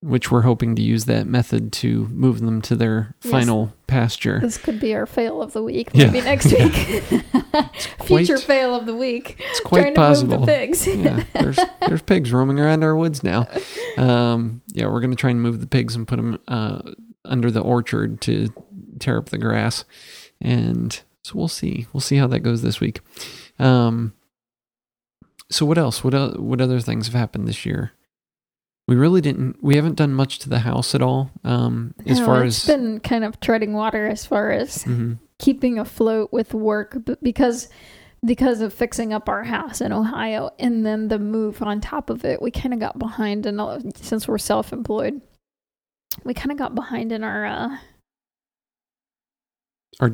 Which we're hoping to use that method to move them to their final pasture. This could be our fail of the week, maybe next week. Future fail of the week. It's quite possible. Move the pigs. There's pigs roaming around our woods now. We're going to try and move the pigs and put them under the orchard to tear up the grass, and so we'll see how that goes this week. So what else? What other things have happened this year? We haven't done much to the house at all. It's been kind of treading water as far as keeping afloat with work, but because of fixing up our house in Ohio and then the move on top of it, we kind of got behind. And since we're self-employed, we kind of got behind in our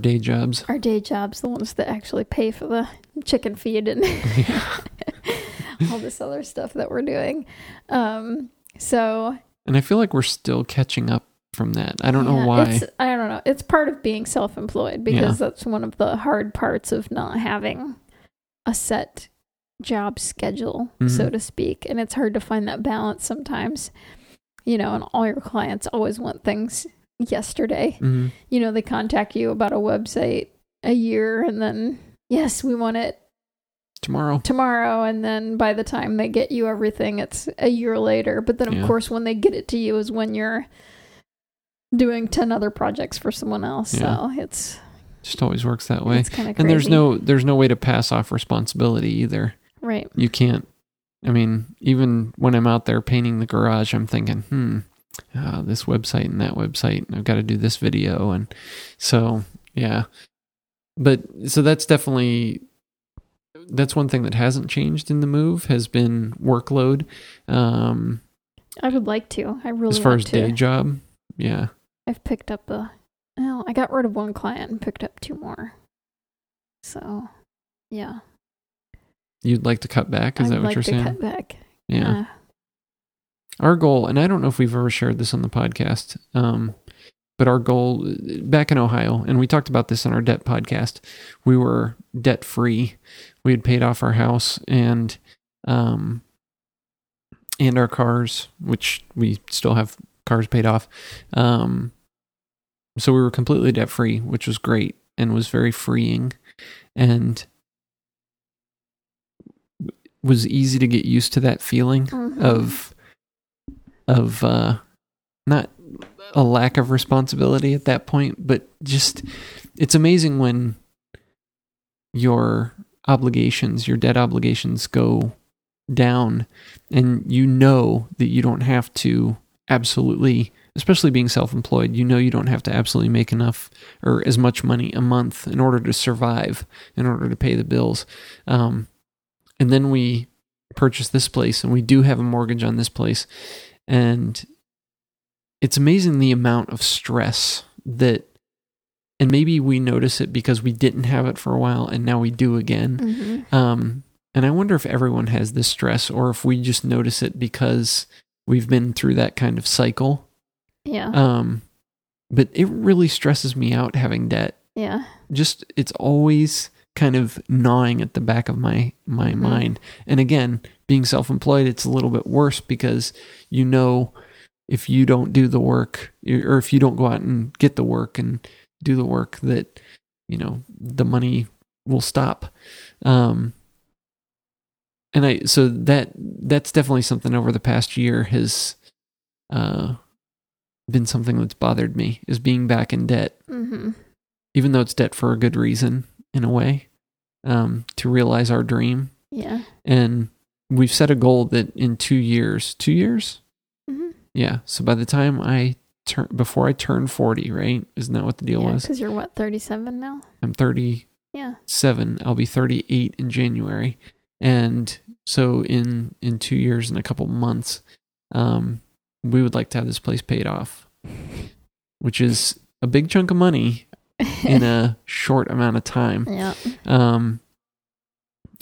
day jobs. Our day jobs, the ones that actually pay for the chicken feed and all this other stuff that we're doing. And I feel like we're still catching up from that. I don't know why. I don't know. It's part of being self-employed, because that's one of the hard parts of not having a set job schedule, so to speak. And it's hard to find that balance sometimes, you know, and all your clients always want things yesterday. You know, they contact you about a website a year and then, yes, we want it tomorrow, and then by the time they get you everything, it's a year later. But then of course when they get it to you is when you're doing 10 other projects for someone else. So it's just always works that way. It's kind of crazy. And there's no way to pass off responsibility either. Right. You can't. I mean, even when I'm out there painting the garage, I'm thinking, this website and that website, and I've got to do this video, and so but that's definitely one thing that hasn't changed in the move has been workload. I would like to. I really as far as to. Day job, I've picked up I got rid of one client and picked up two more. So, you'd like to cut back? Is that what you're saying? I'd like to cut back. Yeah. Our goal, and I don't know if we've ever shared this on the podcast, but our goal back in Ohio, and we talked about this in our debt podcast, we were debt-free. We had paid off our house and our cars, which we still have cars paid off. So we were completely debt-free, which was great and was very freeing and was easy to get used to that feeling of not a lack of responsibility at that point, but just it's amazing when your obligations, your debt obligations go down, and you know that you don't have to absolutely, especially being self-employed, you know you don't have to absolutely make enough or as much money a month in order to survive, in order to pay the bills. And then we purchased this place, and we do have a mortgage on this place. And it's amazing the amount of stress that, and maybe we notice it because we didn't have it for a while and now we do again. And I wonder if everyone has this stress or if we just notice it because we've been through that kind of cycle. Yeah. But it really stresses me out having debt. Yeah. Just, it's always kind of gnawing at the back of my mm-hmm. mind. And again, being self-employed, it's a little bit worse because you know if you don't do the work or if you don't go out and get the work and do the work that, you know, the money will stop. And I, so that's definitely something over the past year has been something that's bothered me, is being back in debt, mm-hmm. even though it's debt for a good reason in a way, to realize our dream. Yeah. And we've set a goal that in 2 years, mm-hmm. yeah. So by the time before I turn 40, right? Isn't that what the deal was? Because you're what, 37 now? I'm 37. Yeah. I'll be 38 in January. And so in 2 years and a couple months, we would like to have this place paid off, which is a big chunk of money in a short amount of time. Yeah.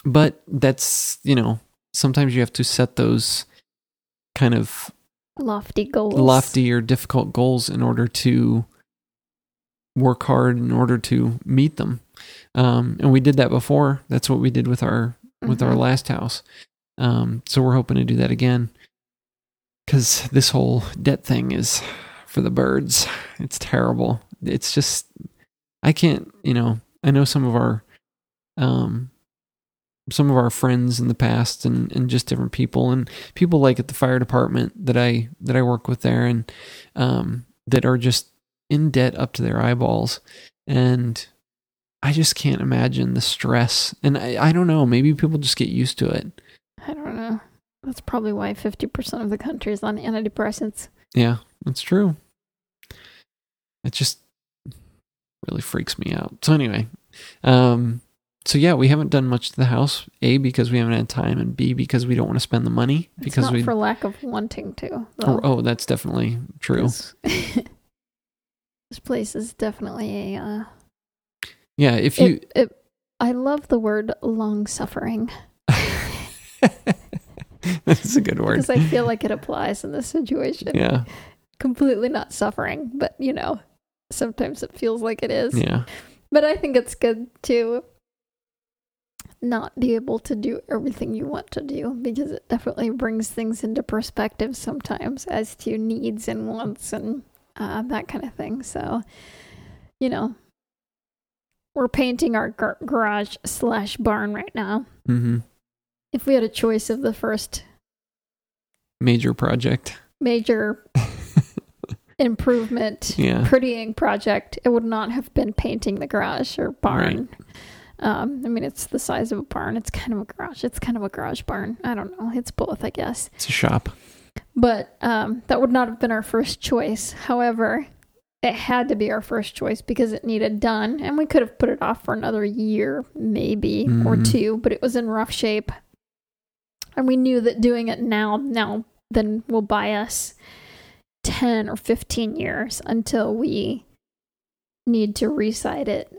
But that's, you know, sometimes you have to set those kind of lofty or difficult goals in order to work hard in order to meet them. And we did that before. That's what we did with our last house. So we're hoping to do that again, because this whole debt thing is for the birds. It's terrible. It's just, I can't, you know, I know some of our friends in the past and just different people and people like at the fire department that I work with there and that are just in debt up to their eyeballs, and I just can't imagine the stress. And I don't know, maybe people just get used to it. I don't know. That's probably why 50% of the country is on antidepressants. Yeah, that's true. It just really freaks me out. So anyway, so yeah, we haven't done much to the house, A, because we haven't had time, and B, because we don't want to spend the money. It's because for lack of wanting to. Though. Oh, that's definitely true. This place is definitely a... yeah, if you... I love the word long-suffering. That's a good word. Because I feel like it applies in this situation. Yeah. Completely not suffering, but, you know, sometimes it feels like it is. Yeah. But I think it's good to not be able to do everything you want to do, because it definitely brings things into perspective sometimes as to needs and wants and that kind of thing. So, you know... We're painting our garage/barn right now. Mm-hmm. If we had a choice of the first major improvement, prettying project, it would not have been painting the garage or barn. Right. I mean, it's the size of a barn. It's kind of a garage. It's kind of a garage barn. I don't know. It's both, I guess. It's a shop. But that would not have been our first choice. However... it had to be our first choice because it needed done, and we could have put it off for another year, maybe, mm-hmm. or two, but it was in rough shape. And we knew that doing it now then will buy us 10 or 15 years until we need to re-site it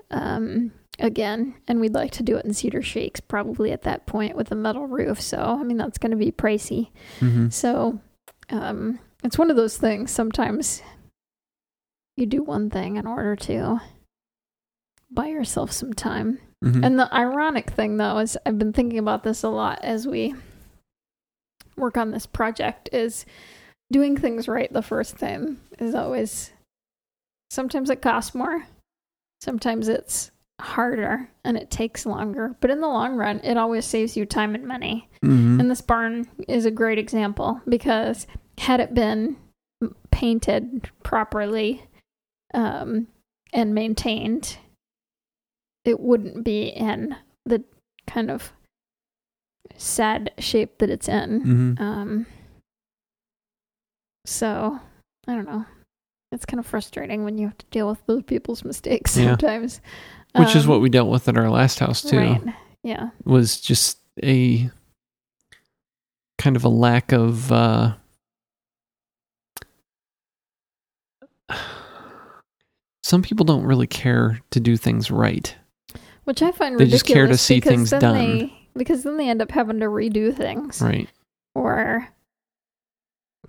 again. And we'd like to do it in Cedar Shakes probably at that point with a metal roof. So, I mean, that's going to be pricey. Mm-hmm. So it's one of those things sometimes... you do one thing in order to buy yourself some time. Mm-hmm. And the ironic thing, though, is I've been thinking about this a lot as we work on this project, is doing things right the first time is always... sometimes it costs more. Sometimes it's harder and it takes longer. But in the long run, it always saves you time and money. Mm-hmm. And this barn is a great example, because had it been painted properly... and maintained, it wouldn't be in the kind of sad shape that it's in. Mm-hmm. So, I don't know. It's kind of frustrating when you have to deal with those people's mistakes sometimes. Which is what we dealt with at our last house, too. Right. Yeah. Was just a kind of a lack of... some people don't really care to do things right. Which I find ridiculous. They just care to see things done. They because then they end up having to redo things. Right. Or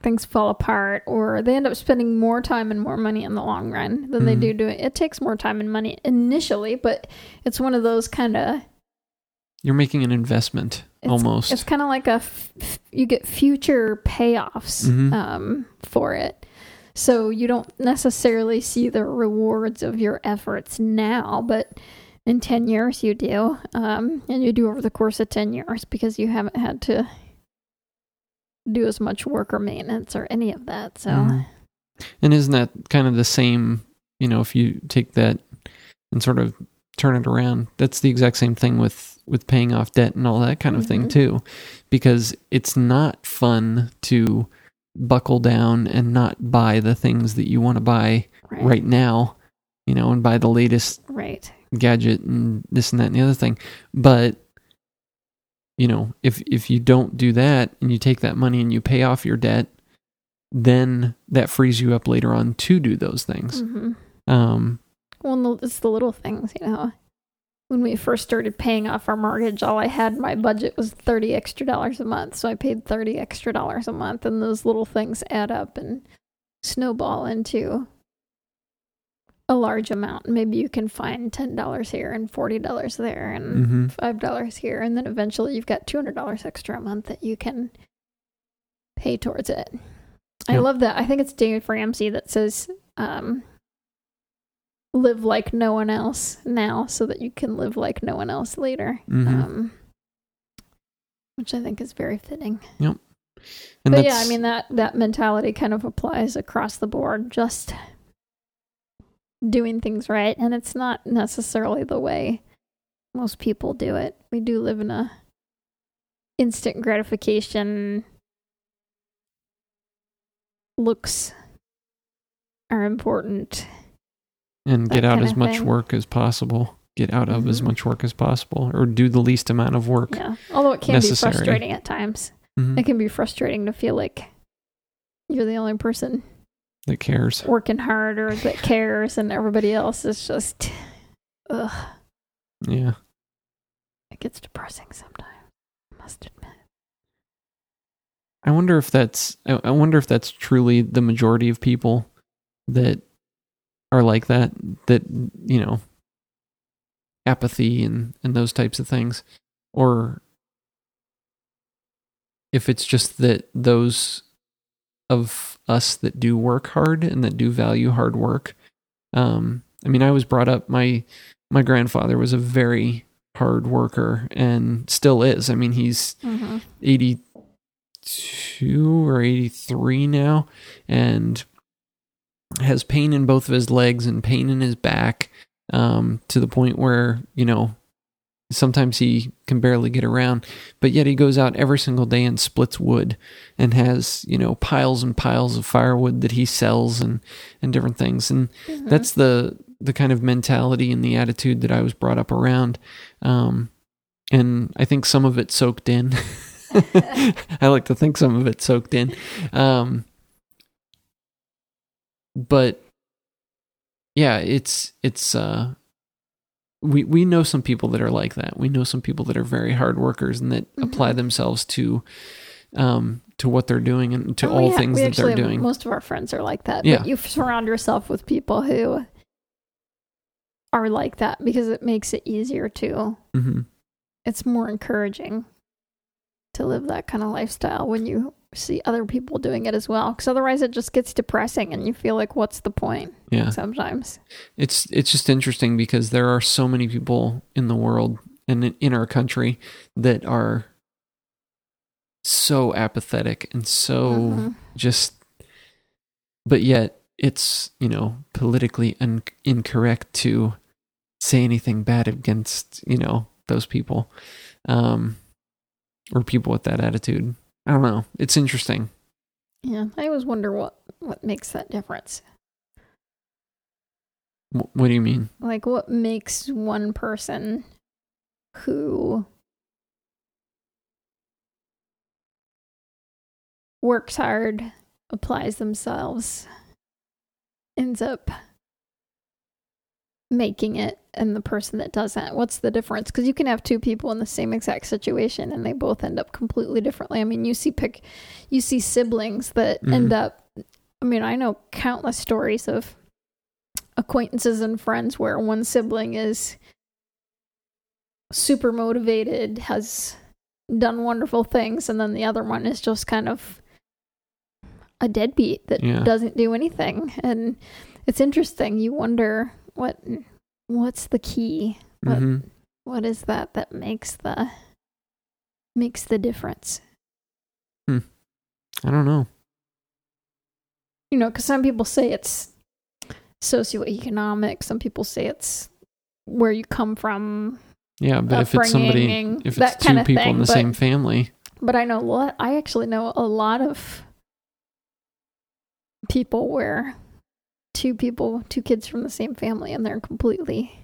things fall apart, or they end up spending more time and more money in the long run than they do doing it. It takes more time and money initially, but it's one of those kind of... You're making an investment, almost. It's kind of like you get future payoffs for it. So you don't necessarily see the rewards of your efforts now, but in 10 years you do. And you do over the course of 10 years because you haven't had to do as much work or maintenance or any of that. So, and isn't that kind of the same, you know, if you take that and sort of turn it around, that's the exact same thing with paying off debt and all that kind of thing too, because it's not fun to buckle down and not buy the things that you want to buy right now, you know, and buy the latest gadget and this and that and the other thing. But, you know, if you don't do that and you take that money and you pay off your debt, then that frees you up later on to do those things. Well, it's the little things, you know. When we first started paying off our mortgage, all I had in my budget was $30 extra a month. So I paid $30 extra a month, and those little things add up and snowball into a large amount. Maybe you can find $10 here and $40 there and $5 here, and then eventually you've got $200 extra a month that you can pay towards it. Yep. I love that. I think it's Dave Ramsey that says, live like no one else now so that you can live like no one else later, which I think is very fitting. Yep. And but yeah, I mean, that mentality kind of applies across the board, just doing things right. And it's not necessarily the way most people do it. We do live in a instant gratification, looks are important, and get out as much work as possible, get out of as much work as possible, or do the least amount of work. Yeah. Although it can be frustrating at times. It can be frustrating to feel like you're the only person that cares, working hard, or that cares, and everybody else is just, ugh. Yeah. It gets depressing sometimes, I must admit. I wonder if that's truly the majority of people that are like that, you know, apathy and those types of things, or if it's just that those of us that do work hard and that do value hard work. I mean, I was brought up, my grandfather was a very hard worker and still is. I mean, he's 82 or 83 now, and has pain in both of his legs and pain in his back, to the point where, you know, sometimes he can barely get around, but yet he goes out every single day and splits wood and has, you know, piles and piles of firewood that he sells and different things. And that's the kind of mentality and the attitude that I was brought up around. And I think some of it soaked in. I like to think some of it soaked in. But yeah, it's we know some people that are like that. We know some people that are very hard workers and that apply themselves to what they're doing and to all things that they're doing. Most of our friends are like that. Yeah. But you surround yourself with people who are like that because it makes it easier to. It's more encouraging to live that kind of lifestyle when you see other people doing it as well, because otherwise it just gets depressing and you feel like, what's the point? Yeah. Sometimes it's just interesting because there are so many people in the world and in our country that are so apathetic and so just, but yet it's, you know, politically incorrect to say anything bad against, you know, those people, or people with that attitude. I don't know. It's interesting. Yeah. I always wonder what makes that difference. What do you mean? Like, what makes one person who works hard, applies themselves, ends up making it and the person that doesn't? What's the difference? Because you can have two people in the same exact situation and they both end up completely differently. I mean, you see siblings that end up, I mean, I know countless stories of acquaintances and friends where one sibling is super motivated, has done wonderful things, and then the other one is just kind of a deadbeat that doesn't do anything. And it's interesting. You wonder what's the key? What is that makes the difference? I don't know. You know, because some people say it's socioeconomic. Some people say it's where you come from. Yeah, but if it's somebody, if it's two people in the same family. But I actually know a lot of people where two kids from the same family, and they're completely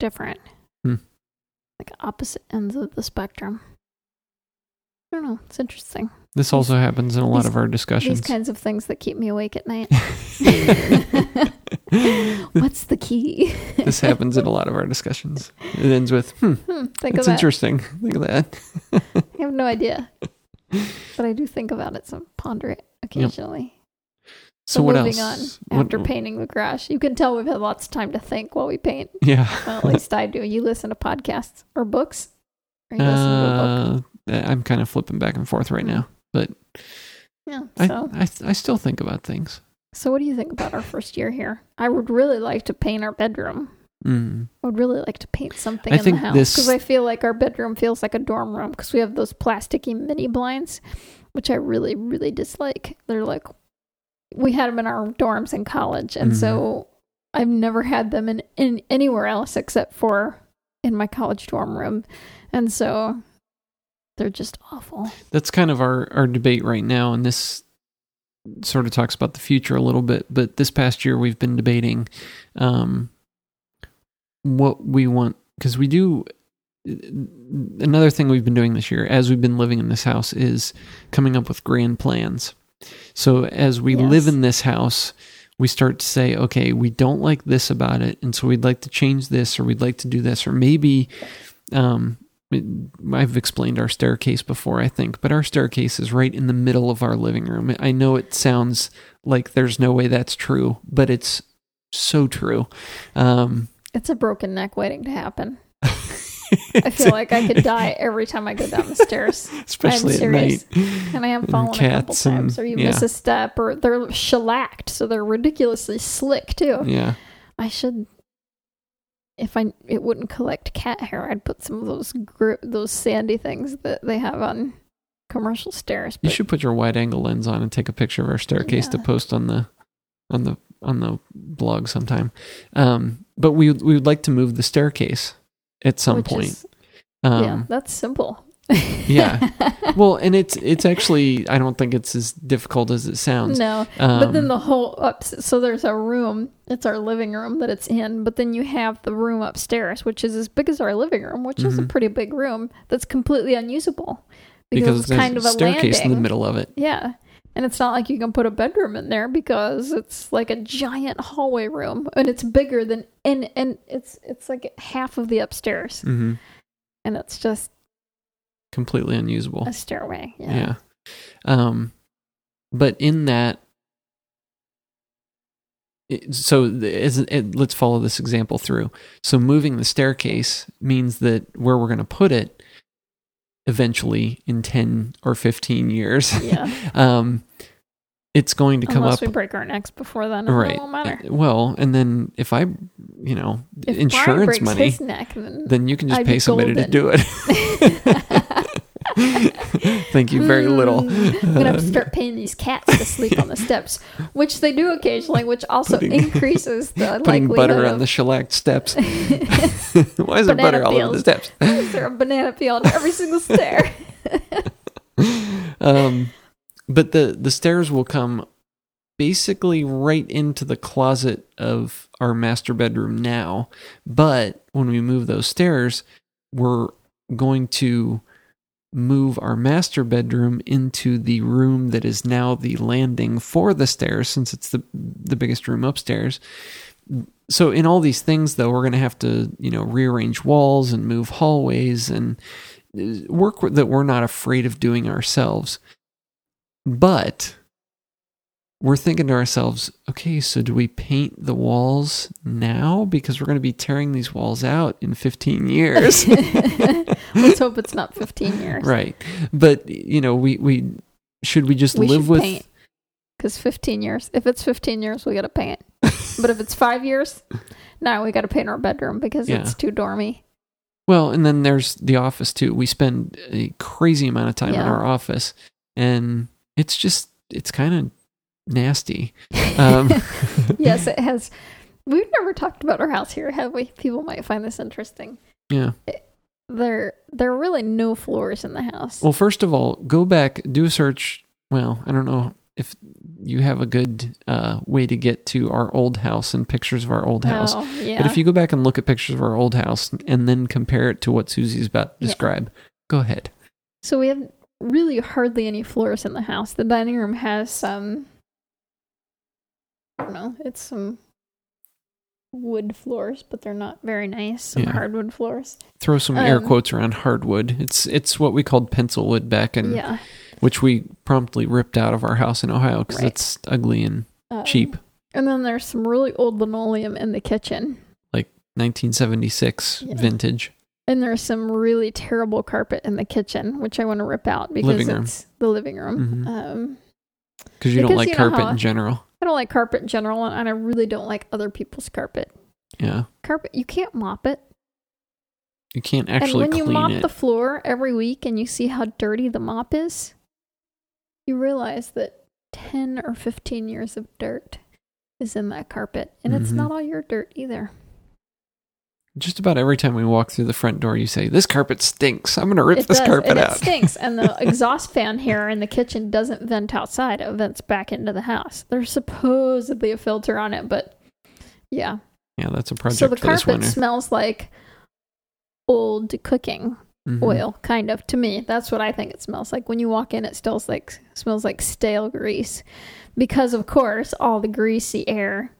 different. Like opposite ends of the spectrum. I don't know. It's interesting. This also happens in a lot of our discussions. These kinds of things that keep me awake at night. What's the key? This happens in a lot of our discussions. It ends with, that's interesting. Think of that. I have no idea. But I do think about it, so ponder it occasionally. Yep. So what else? After painting the grass, you can tell we've had lots of time to think while we paint. Yeah. Well, at least I do. You listen to podcasts or books? Or you listen to a book? I'm kind of flipping back and forth right now. But yeah, so. I still think about things. So what do you think about our first year here? I would really like to paint our bedroom. I would really like to paint something in the house. Because I feel like our bedroom feels like a dorm room. Because we have those plasticky mini blinds, which I really, really dislike. They're like, we had them in our dorms in college. And so I've never had them in anywhere else except for in my college dorm room. And so they're just awful. That's kind of our debate right now, and this sort of talks about the future a little bit, but this past year we've been debating what we want, because we do, another thing we've been doing this year, as we've been living in this house, is coming up with grand plans. So as we live in this house, we start to say, okay, we don't like this about it, and so we'd like to change this, or we'd like to do this, or maybe... I've explained our staircase before, I think, but our staircase is right in the middle of our living room. I know it sounds like there's no way that's true, but it's so true. It's a broken neck waiting to happen. I feel like I could die every time I go down the stairs. Especially I'm serious. At night. And I have fallen a couple times, or you miss a step, or they're shellacked, so they're ridiculously slick too. Yeah, I should... If it wouldn't collect cat hair, I'd put some of those sandy things that they have on commercial stairs. But you should put your wide-angle lens on and take a picture of our staircase to post on the blog sometime. But we would like to move the staircase at some point. That's simple. Yeah. Well, and it's actually, I don't think it's as difficult as it sounds. No, but then the whole so there's a room, it's our living room that it's in, but then you have the room upstairs, which is as big as our living room, which is a pretty big room that's completely unusable because it's kind of a staircase landing in the middle of it. Yeah. And it's not like you can put a bedroom in there because it's like a giant hallway room, and it's bigger than, and it's like half of the upstairs. And it's just completely unusable. A stairway, yeah. But in that, let's follow this example through. So moving the staircase means that where we're going to put it, eventually in 10 or 15 years, it's going to come up. Unless we break our necks before then, right? It won't matter. Well, and then if I, if insurance breaks money, his neck, then you can just pay somebody to do it. Thank you very little. I'm gonna have to start paying these cats to sleep on the steps, which they do occasionally, which also increases the likelihood. Butter on the shellacked steps. Why is there butter all over the steps? Is there a banana peel on every single stair? But the stairs will come basically right into the closet of our master bedroom now. But when we move those stairs, we're going to move our master bedroom into the room that is now the landing for the stairs, since it's the biggest room upstairs. So in all these things, though, we're going to have to, rearrange walls and move hallways and work that we're not afraid of doing ourselves. But we're thinking to ourselves, okay, so do we paint the walls now? Because we're going to be tearing these walls out in 15 years. Let's hope it's not 15 years. Right. But, we live with... paint. Because 15 years, if it's 15 years, we got to paint. But if it's 5 years, now we got to paint our bedroom because it's too dormy. Well, and then there's the office too. We spend a crazy amount of time in our office, and it's kind of nasty. Yes, it has. We've never talked about our house here, have we? People might find this interesting. Yeah. There are really no floors in the house. Well, first of all, go back, do a search. Well, I don't know if you have a good way to get to our old house and pictures of our old house. Oh, yeah. But if you go back and look at pictures of our old house and then compare it to what Susie's about to describe, go ahead. So we have really hardly any floors in the house. The dining room has some, it's some wood floors, but they're not very nice. Some hardwood floors. Throw some air quotes around hardwood. It's what we called pencil wood back in... Yeah. Which we promptly ripped out of our house in Ohio because it's ugly and cheap. And then there's some really old linoleum in the kitchen. Like 1976 vintage. And there's some really terrible carpet in the kitchen, which I want to rip out because it's the living room. Mm-hmm. Because you don't like carpet in general. I don't like carpet in general, and I really don't like other people's carpet. Yeah. Carpet, you can't mop it. You can't actually clean it. And when you mop the floor every week and you see how dirty the mop is... You realize that 10 or 15 years of dirt is in that carpet, and it's not all your dirt either. Just about every time we walk through the front door, you say, this carpet stinks. I'm going to rip this carpet out. It stinks, and the exhaust fan here in the kitchen doesn't vent outside. It vents back into the house. There's supposedly a filter on it, but yeah. Yeah, that's a project for this winter. So the carpet smells like old cooking. Mm-hmm. Oil, kind of, to me. That's what I think it smells like. When you walk in, it still smells like stale grease. Because, of course, all the greasy air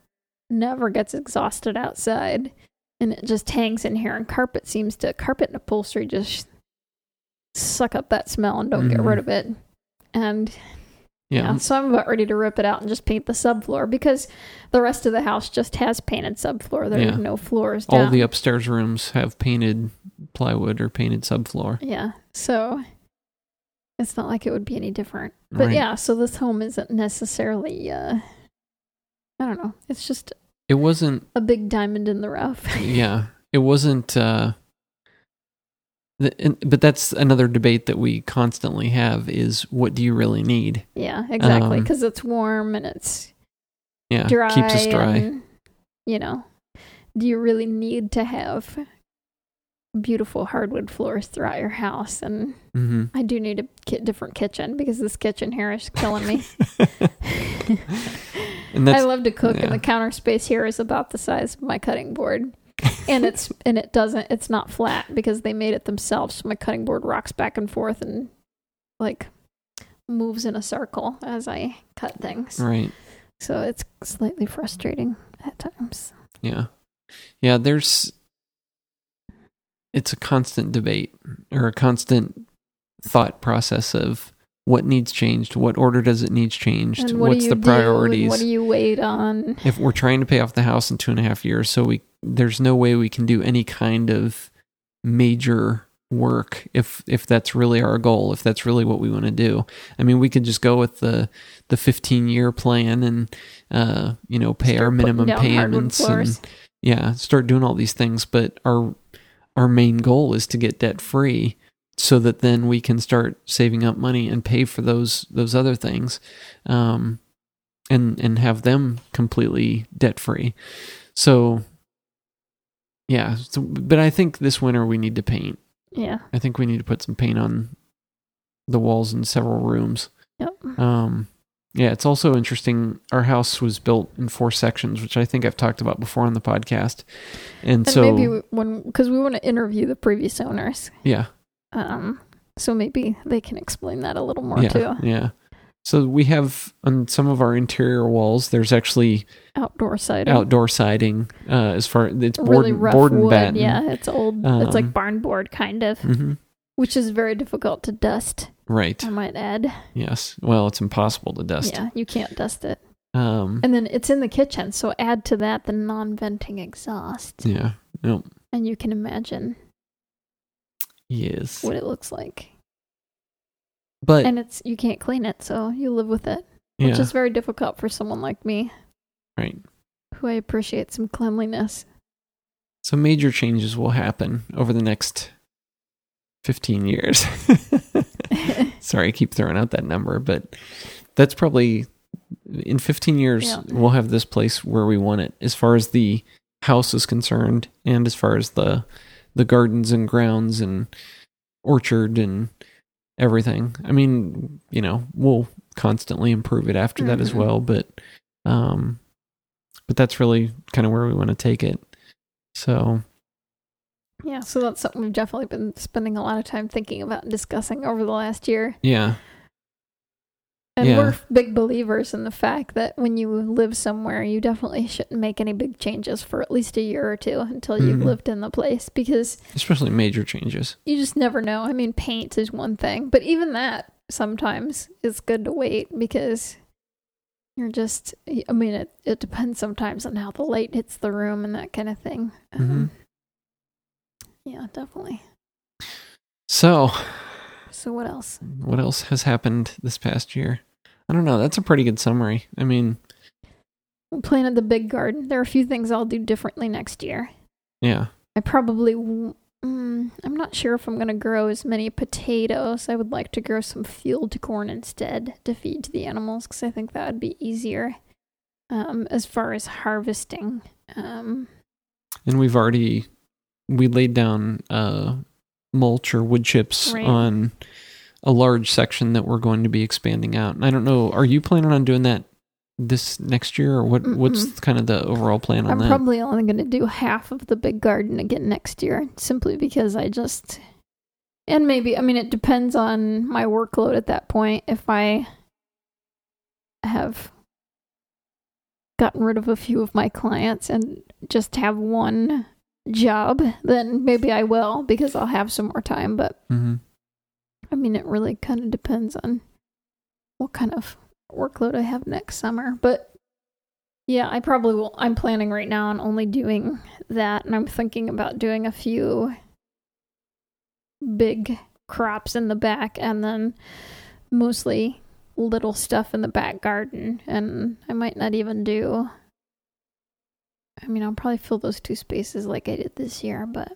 never gets exhausted outside. And it just hangs in here. And carpet and upholstery just suck up that smell and don't get rid of it. And so I'm about ready to rip it out and just paint the subfloor. Because the rest of the house just has painted subfloor. There are no floors down. All the upstairs rooms have painted plywood or painted subfloor. Yeah, so it's not like it would be any different. But so this home isn't necessarily, I don't know, it's just... It wasn't... A big diamond in the rough. Yeah, it wasn't... but that's another debate that we constantly have is what do you really need? Yeah, exactly, because it's warm and it's dry. Keeps us dry. And, do you really need to have... beautiful hardwood floors throughout your house? And I do need a different kitchen because this kitchen here is killing me. And I love to cook, and the counter space here is about the size of my cutting board, and it's not flat because they made it themselves. So my cutting board rocks back and forth and like moves in a circle as I cut things. Right. So it's slightly frustrating at times. Yeah. Yeah. It's a constant debate or a constant thought process of what needs changed, what order does it need changed, and what's the priorities. And what do you wait on? If we're trying to pay off the house in 2.5 years, so there's no way we can do any kind of major work if that's really our goal, if that's really what we want to do. I mean, we could just go with the 15-year plan and pay our minimum payments and start doing all these things, but our main goal is to get debt free so that then we can start saving up money and pay for those other things and have them completely debt free. So, but I think this winter we need to paint. Yeah. I think we need to put some paint on the walls in several rooms. Yep. It's also interesting. Our house was built in 4 sections, which I think I've talked about before on the podcast. And so maybe because we want to interview the previous owners. Yeah. So maybe they can explain that a little more too. Yeah. So we have on some of our interior walls, there's actually outdoor siding. As far it's really board and batten. Yeah, it's old. It's like barn board kind of, mm-hmm. which is very difficult to dust. Right. I might add. Yes. Well, it's impossible to dust. Yeah, you can't dust it. And then it's in the kitchen, so add to that the non-venting exhaust. Yeah. Yep. And you can imagine. Yes. What it looks like. But and it's you can't clean it, so you live with it, which is very difficult for someone like me, right? Who I appreciate some cleanliness. So major changes will happen over the next 15 years. Sorry, I keep throwing out that number, but that's probably in 15 years we'll have this place where we want it, as far as the house is concerned, and as far as the gardens and grounds and orchard and everything. I mean, you know, we'll constantly improve it after that as well, but that's really kind of where we want to take it. So yeah, so that's something we've definitely been spending a lot of time thinking about and discussing over the last year. Yeah. And we're big believers in the fact that when you live somewhere, you definitely shouldn't make any big changes for at least a year or two until you've lived in the place, because... Especially major changes. You just never know. I mean, paint is one thing, but even that sometimes is good to wait, because you're just... I mean, it depends sometimes on how the light hits the room and that kind of thing. Yeah, definitely. So what else? What else has happened this past year? I don't know. That's a pretty good summary. I mean, we planted the big garden. There are a few things I'll do differently next year. Yeah. I probably, I'm not sure if I'm going to grow as many potatoes. I would like to grow some field corn instead to feed to the animals, because I think that would be easier as far as harvesting. And we laid down mulch or wood chips on a large section that we're going to be expanding out. And I don't know, are you planning on doing that this next year, or what's kind of the overall plan on that? I'm probably only going to do half of the big garden again next year, simply because it depends on my workload at that point. If I have gotten rid of a few of my clients and just have one job, then maybe I will, because I'll have some more time, but I mean, it really kind of depends on what kind of workload I have next summer. But yeah, I probably will. I'm planning right now on only doing that, and I'm thinking about doing a few big crops in the back, and then mostly little stuff in the back garden. And I might not even do... I mean, I'll probably fill those two spaces like I did this year, but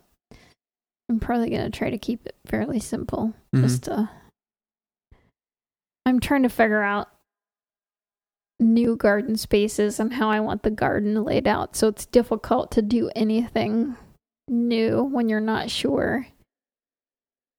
I'm probably going to try to keep it fairly simple. Just I'm trying to figure out new garden spaces and how I want the garden laid out. So it's difficult to do anything new when you're not sure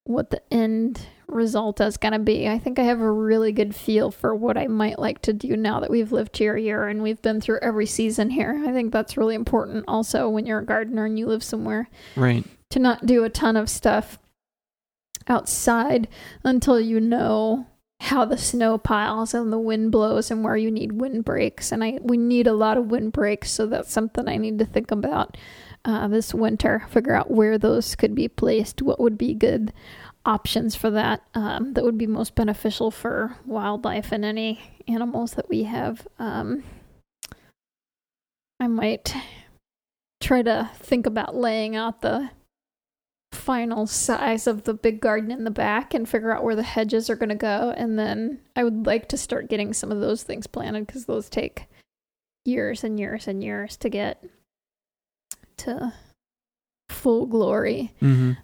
what the end result is going to be. I think I have a really good feel for what I might like to do now that we've lived here a year and we've been through every season here. I think that's really important also when you're a gardener and you live somewhere. Right. To not do a ton of stuff outside until you know how the snow piles and the wind blows and where you need wind breaks. And we need a lot of wind breaks, so that's something I need to think about this winter. Figure out where those could be placed, what would be good options for that, that would be most beneficial for wildlife and any animals that we have. I might try to think about laying out the final size of the big garden in the back and figure out where the hedges are going to go, and then I would like to start getting some of those things planted, because those take years and years and years to get to full glory. And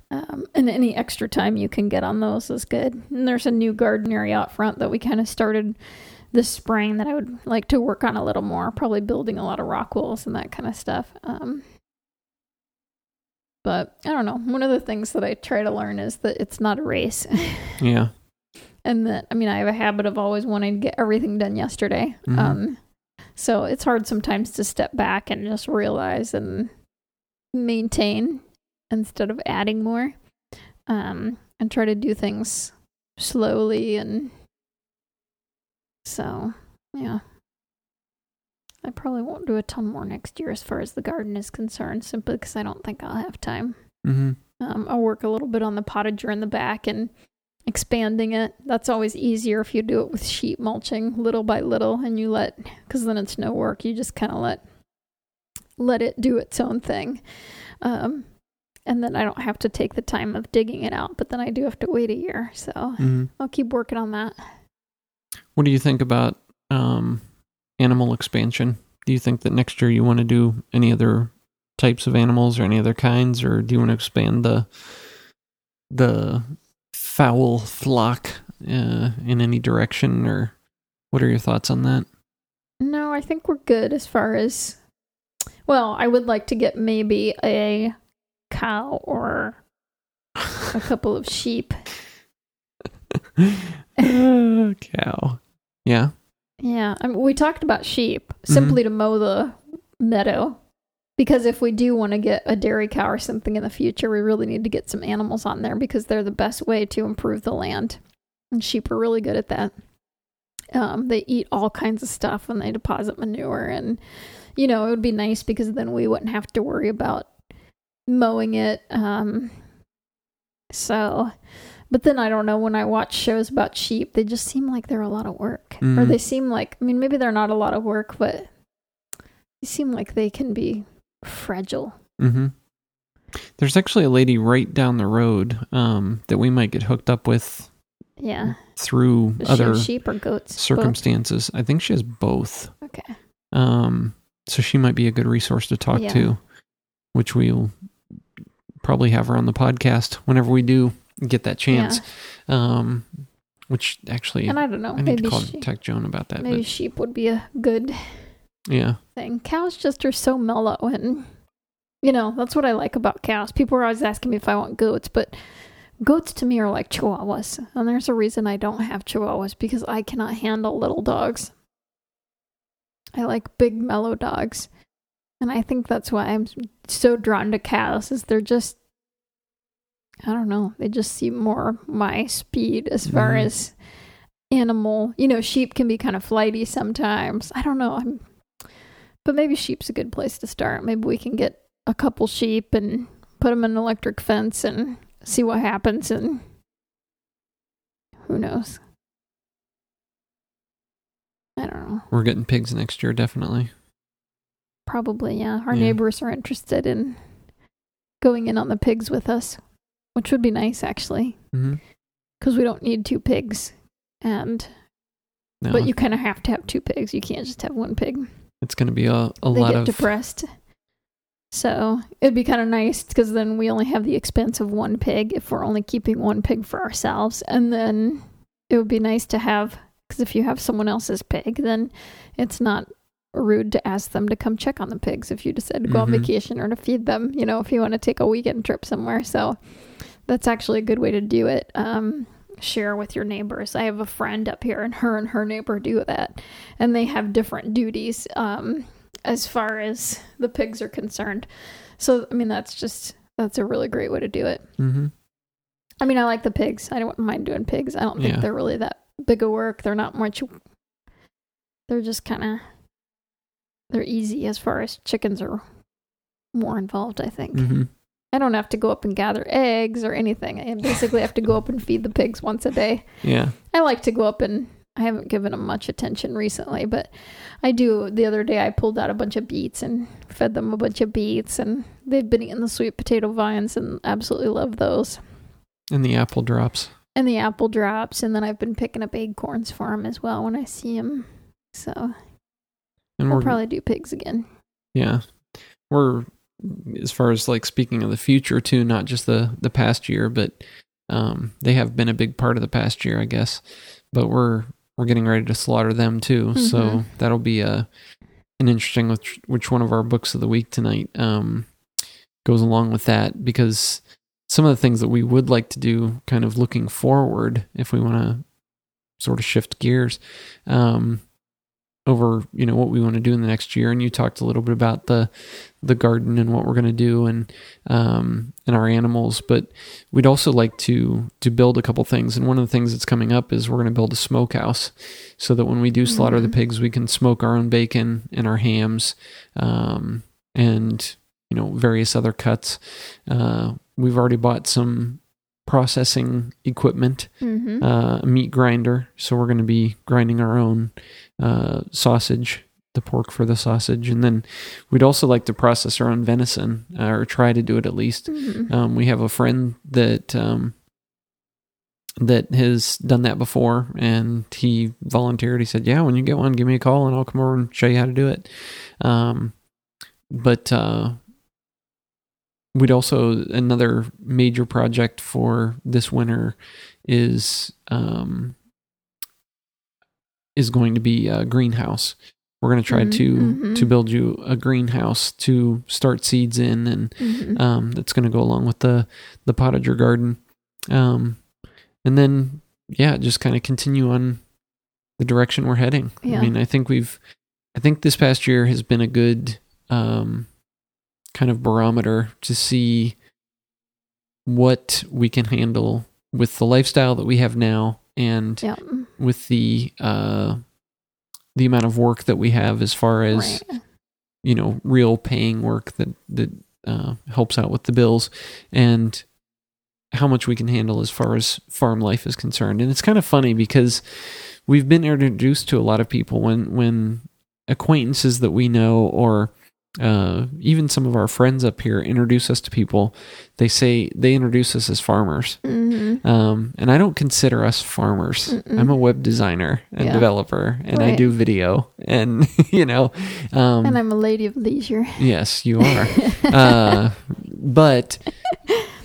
any extra time you can get on those is good. And there's a new garden area out front that we kind of started this spring that I would like to work on a little more, probably building a lot of rock walls and that kind of stuff. But I don't know, one of the things that I try to learn is that it's not a race. Yeah. And that, I mean, I have a habit of always wanting to get everything done yesterday. So it's hard sometimes to step back and just realize and maintain instead of adding more, and try to do things slowly and So, yeah. I probably won't do a ton more next year as far as the garden is concerned, simply because I don't think I'll have time. Mm-hmm. I'll work a little bit on the potager in the back and expanding it. That's always easier if you do it with sheet mulching little by little, and you let, because then it's no work. You just kind of let it do its own thing. And then I don't have to take the time of digging it out, but then I do have to wait a year. So I'll keep working on that. What do you think about animal expansion? Do you think that next year you want to do any other types of animals or any other kinds, or do you want to expand the fowl flock in any direction, or what are your thoughts on that? No, I think we're good as far as, well, I would like to get maybe a cow or a couple of sheep. Cow. Yeah. Yeah. I mean, we talked about sheep simply to mow the meadow, because if we do want to get a dairy cow or something in the future, we really need to get some animals on there because they're the best way to improve the land. And sheep are really good at that. They eat all kinds of stuff when they deposit manure. And, you know, it would be nice because then we wouldn't have to worry about mowing it. But then I don't know, when I watch shows about sheep, they just seem like they're a lot of work. Or they seem like, I mean, maybe they're not a lot of work, but they seem like they can be fragile. Mm-hmm. There's actually a lady right down the road that we might get hooked up with. Yeah. Through other sheep or goats circumstances. Both? I think she has both. Okay. So she might be a good resource to talk to, which we'll probably have her on the podcast whenever we do get that chance. Which actually, and I don't know, I need to contact Joan about that. Maybe sheep would be a good thing. Cows just are so mellow, and you know, that's what I like about cows. People are always asking me if I want goats, but goats to me are like chihuahuas, and there's a reason I don't have chihuahuas, because I cannot handle little dogs. I like big mellow dogs, and I think that's why I'm so drawn to cows, is they're just, I don't know, they just seem more my speed as far as animal. You know, sheep can be kind of flighty sometimes. I don't know. But maybe sheep's a good place to start. Maybe we can get a couple sheep and put them in an electric fence and see what happens, and who knows. I don't know. We're getting pigs next year, definitely. Probably, yeah. Our neighbors are interested in going in on the pigs with us, which would be nice, actually, because we don't need two pigs, but you kind of have to have two pigs. You can't just have one pig. It's going to be a lot of... They get depressed. So it'd be kind of nice, because then we only have the expense of one pig if we're only keeping one pig for ourselves. And then it would be nice to have, because if you have someone else's pig, then it's not rude to ask them to come check on the pigs if you decide to go on vacation, or to feed them, you know, if you want to take a weekend trip somewhere. So that's actually a good way to do it. Share with your neighbors. I have a friend up here, and her neighbor do that, and they have different duties as far as the pigs are concerned. So, I mean, that's a really great way to do it. I mean, I like the pigs. I don't mind doing pigs. I don't think they're really that big of work. They're not much. They're just kind of, they're easy, as far as chickens are more involved, I think. I don't have to go up and gather eggs or anything. I basically have to go up and feed the pigs once a day. Yeah. I like to go up, and I haven't given them much attention recently, but I do. The other day I pulled out a bunch of beets and fed them a bunch of beets, and they've been eating the sweet potato vines and absolutely love those. And the apple drops. And then I've been picking up acorns for them as well when I see them. So... And we'll probably do pigs again. Yeah. We're, as far as like speaking of the future too, not just the past year, but they have been a big part of the past year, I guess. But we're getting ready to slaughter them too. So that'll be an interesting, which one of our books of the week tonight goes along with that, because some of the things that we would like to do kind of looking forward, if we want to sort of shift gears, over, you know, what we want to do in the next year. And you talked a little bit about the garden and what we're going to do and our animals, but we'd also like to build a couple things. And one of the things that's coming up is we're going to build a smokehouse so that when we do slaughter the pigs, we can smoke our own bacon and our hams, and, you know, various other cuts. We've already bought some processing equipment, a meat grinder. So we're going to be grinding our own sausage, the pork for the sausage. And then we'd also like to process our own venison, or try to do it at least. We have a friend that that has done that before, and he volunteered. He said, yeah, when you get one, give me a call and I'll come over and show you how to do it. We'd also, another major project for this winter is going to be a greenhouse. We're going to try to build you a greenhouse to start seeds in, and that's going to go along with the potager garden. And then, yeah, just kind of continue on the direction we're heading. I mean, I think this past year has been a good kind of barometer to see what we can handle with the lifestyle that we have now, and with the amount of work that we have, as far as, you know, real paying work that helps out with the bills, and how much we can handle as far as farm life is concerned. And it's kind of funny because we've been introduced to a lot of people when acquaintances that we know, or even some of our friends up here introduce us to people, they say they introduce us as farmers. And I don't consider us farmers. I'm a web designer and developer, and I do video, and you know, and I'm a lady of leisure. Yes, you are. But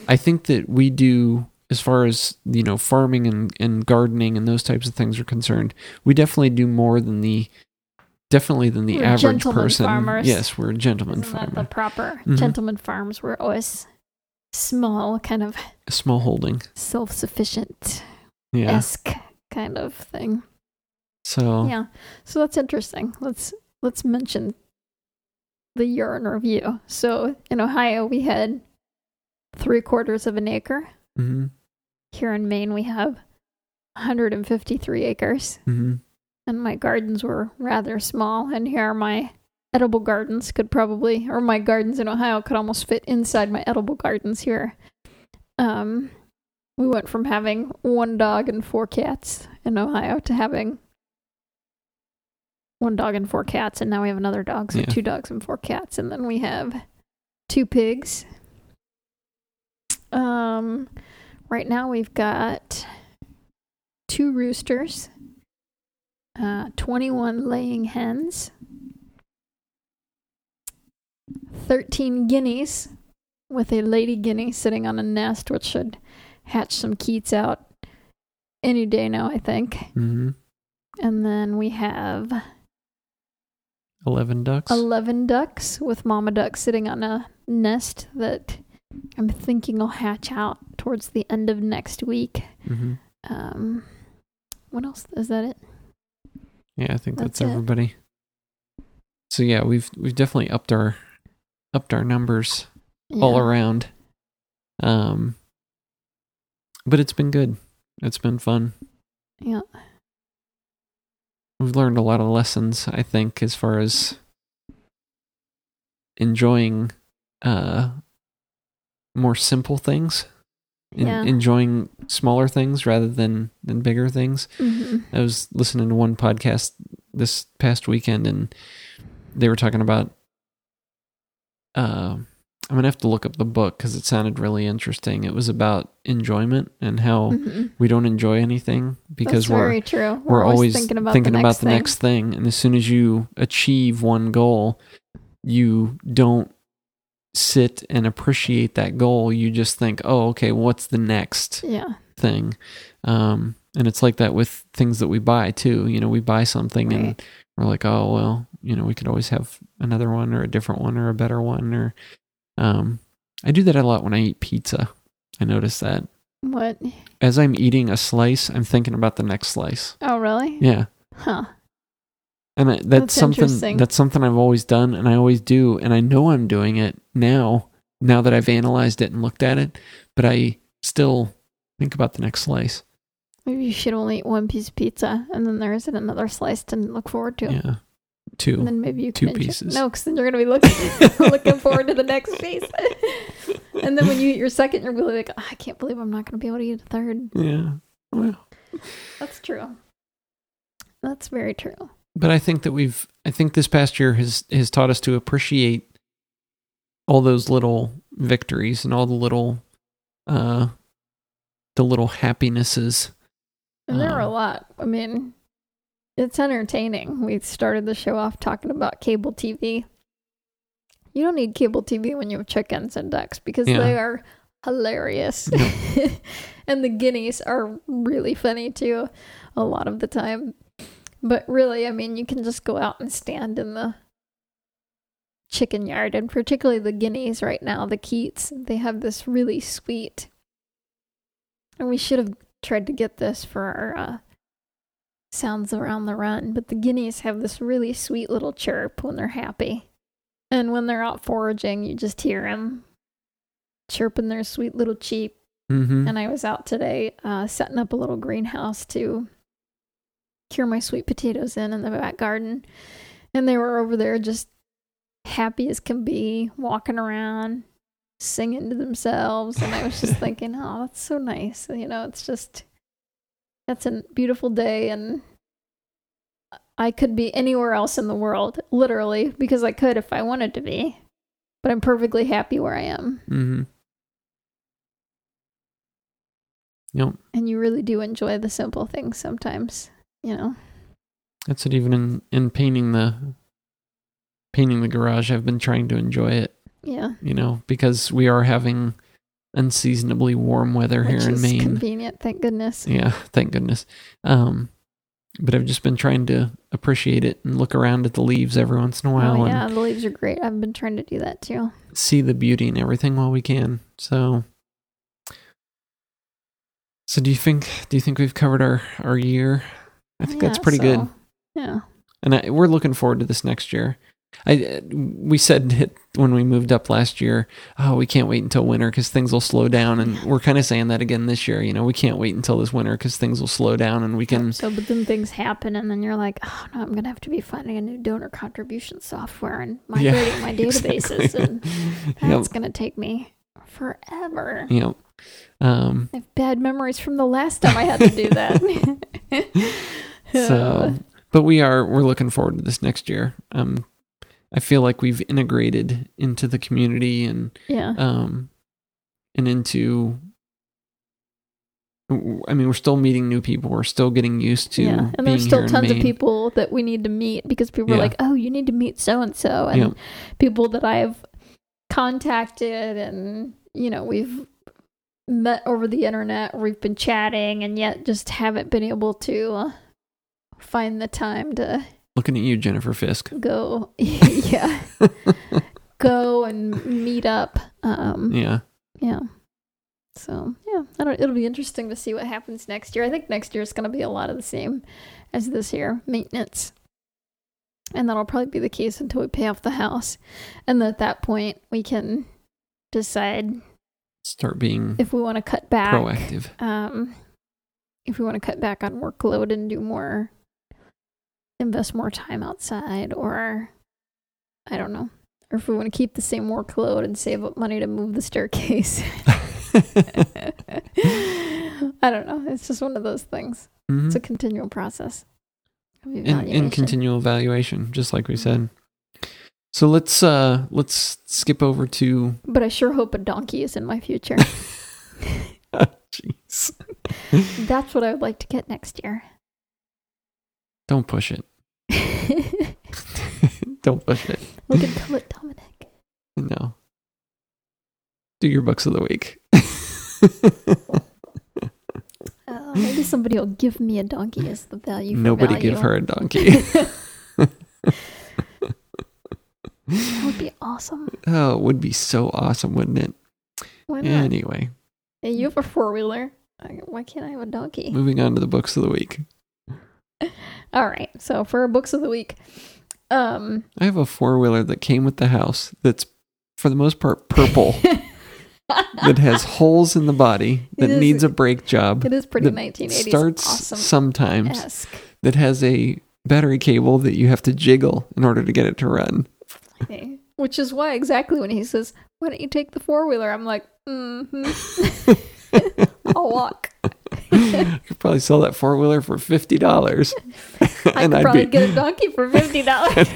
I think that we do, as far as, you know, farming and gardening and those types of things are concerned, we definitely do more than the we're average person. Farmers. Yes, we're a gentleman farmer. Not the proper gentleman farms. We're always small, kind of small holding, self-sufficient esque kind of thing. So so that's interesting. Let's mention the year in review. So in Ohio, we had 7/4 of an acre. Here in Maine, we have 153 acres. And my gardens were rather small. And here my edible gardens could probably, or my gardens in Ohio could almost fit inside my edible gardens here. We went from having 1 dog and 4 cats in Ohio to having 1 dog and 4 cats. And now we have another dog, so 2 dogs and 4 cats. And then we have 2 pigs. Right now we've got 2 roosters. 21 laying hens, 13 guineas, with a lady guinea sitting on a nest, which should hatch some keats out any day now, I think. And then we have 11 ducks. 11 ducks, with mama duck sitting on a nest that I'm thinking will hatch out towards the end of next week. What else? Is that it? Yeah, I think that's everybody. So yeah, we've definitely upped our numbers all around. But it's been good. It's been fun. Yeah. We've learned a lot of lessons, I think, as far as enjoying more simple things. Enjoying smaller things rather than bigger things. I was listening to one podcast this past weekend, and they were talking about, I'm going to have to look up the book because it sounded really interesting. It was about enjoyment and how we don't enjoy anything because we're always thinking about the next thing. And as soon as you achieve one goal, you don't sit and appreciate that goal. You just think, oh, okay, what's the next thing? And it's like that with things that we buy too. You know, we buy something and we're like, oh, well, you know, we could always have another one, or a different one, or a better one. Or I do that a lot when I eat pizza. I notice that. What? As I'm eating a slice, I'm thinking about the next slice. Oh, really? Yeah. Huh. And that's something I've always done, and I always do, and I know I'm doing it now that I've analyzed it and looked at it, but I still think about the next slice. Maybe you should only eat one piece of pizza, and then there isn't another slice to look forward to. Yeah, two. And then maybe you can pieces. No, because then you're going to be looking forward to the next piece. And then when you eat your second, you're really like, oh, I can't believe I'm not going to be able to eat a third. Yeah, well. That's true. That's very true. But I think that I think this past year has taught us to appreciate all those little victories and all the little happinesses. And there are a lot. I mean, it's entertaining. We started the show off talking about cable TV. You don't need cable TV when you have chickens and ducks because they are hilarious. No. And the guineas are really funny too a lot of the time. But really, I mean, you can just go out and stand in the chicken yard, and particularly the guineas right now, the Keats, they have this really sweet, and we should have tried to get this for our sounds around the run, but the guineas have this really sweet little chirp when they're happy. And when they're out foraging, you just hear them chirping their sweet little cheep. Mm-hmm. And I was out today setting up a little greenhouse to cure my sweet potatoes in the back garden, and they were over there just happy as can be, walking around singing to themselves, and I was just thinking, oh, that's so nice. You know, it's just, that's a beautiful day, and I could be anywhere else in the world, literally, because I could if I wanted to be, but I'm perfectly happy where I am. Mm-hmm. Yep. And you really do enjoy the simple things sometimes. You know, that's it. Even in painting the garage, I've been trying to enjoy it. Yeah, you know, because we are having unseasonably warm weather here in Maine. Which is convenient, thank goodness. Yeah, thank goodness. But I've just been trying to appreciate it and look around at the leaves every once in a while. Oh, yeah, the leaves are great. I've been trying to do that too. See the beauty in everything while we can. So do you think we've covered our year? I think that's pretty good. Yeah. And we're looking forward to this next year. We said when we moved up last year, oh, we can't wait until winter because things will slow down. And we're kind of saying that again this year. You know, we can't wait until this winter because things will slow down and we can... So, but then things happen and then you're like, oh, no, I'm going to have to be finding a new donor contribution software and migrating my databases. Exactly. And that's going to take me forever. Yep. I have bad memories from the last time I had to do that. So, but we're looking forward to this next year. I feel like we've integrated into the community and into, I mean, we're still meeting new people. We're still getting used to being here in Maine. And there's still tons of people that we need to meet because people are like, oh, you need to meet so-and-so. And people that I've contacted and, you know, we've met over the internet, or we've been chatting and yet just haven't been able to... find the time to... Looking at you, Jennifer Fisk. Go, go and meet up. So, it'll be interesting to see what happens next year. I think next year is going to be a lot of the same as this year, maintenance. And that'll probably be the case until we pay off the house. And at that point, we can decide... Start being... If we want to cut back. Proactive. If we want to cut back on workload and do more, invest more time outside, or I don't know, or if we want to keep the same workload and save up money to move the staircase. I don't know. It's just one of those things. Mm-hmm. It's a continual process. And continual evaluation, just like we said. So let's skip over to... But I sure hope a donkey is in my future. Jeez. That's what I would like to get next year. Don't push it. Don't push it. We can call it Dominic. No. Do your bucks of the week. Maybe somebody will give me a donkey as the value. Nobody give her a donkey. That would be awesome. Oh, it would be so awesome, wouldn't it? Why not? Anyway. Hey, you have a four-wheeler. Why can't I have a donkey? Moving on to the books of the week. All right. So for our books of the week, I have a four-wheeler that came with the house that's, for the most part, purple. That has holes in the body, that needs a brake job. It is pretty 1980s. Starts awesome sometimes. Esque. That has a battery cable that you have to jiggle in order to get it to run. Okay. Which is why exactly when he says, why don't you take the four-wheeler? I'm like, mm-hmm. I'll walk. I could probably sell that four-wheeler for $50. I'd probably get a donkey for $50.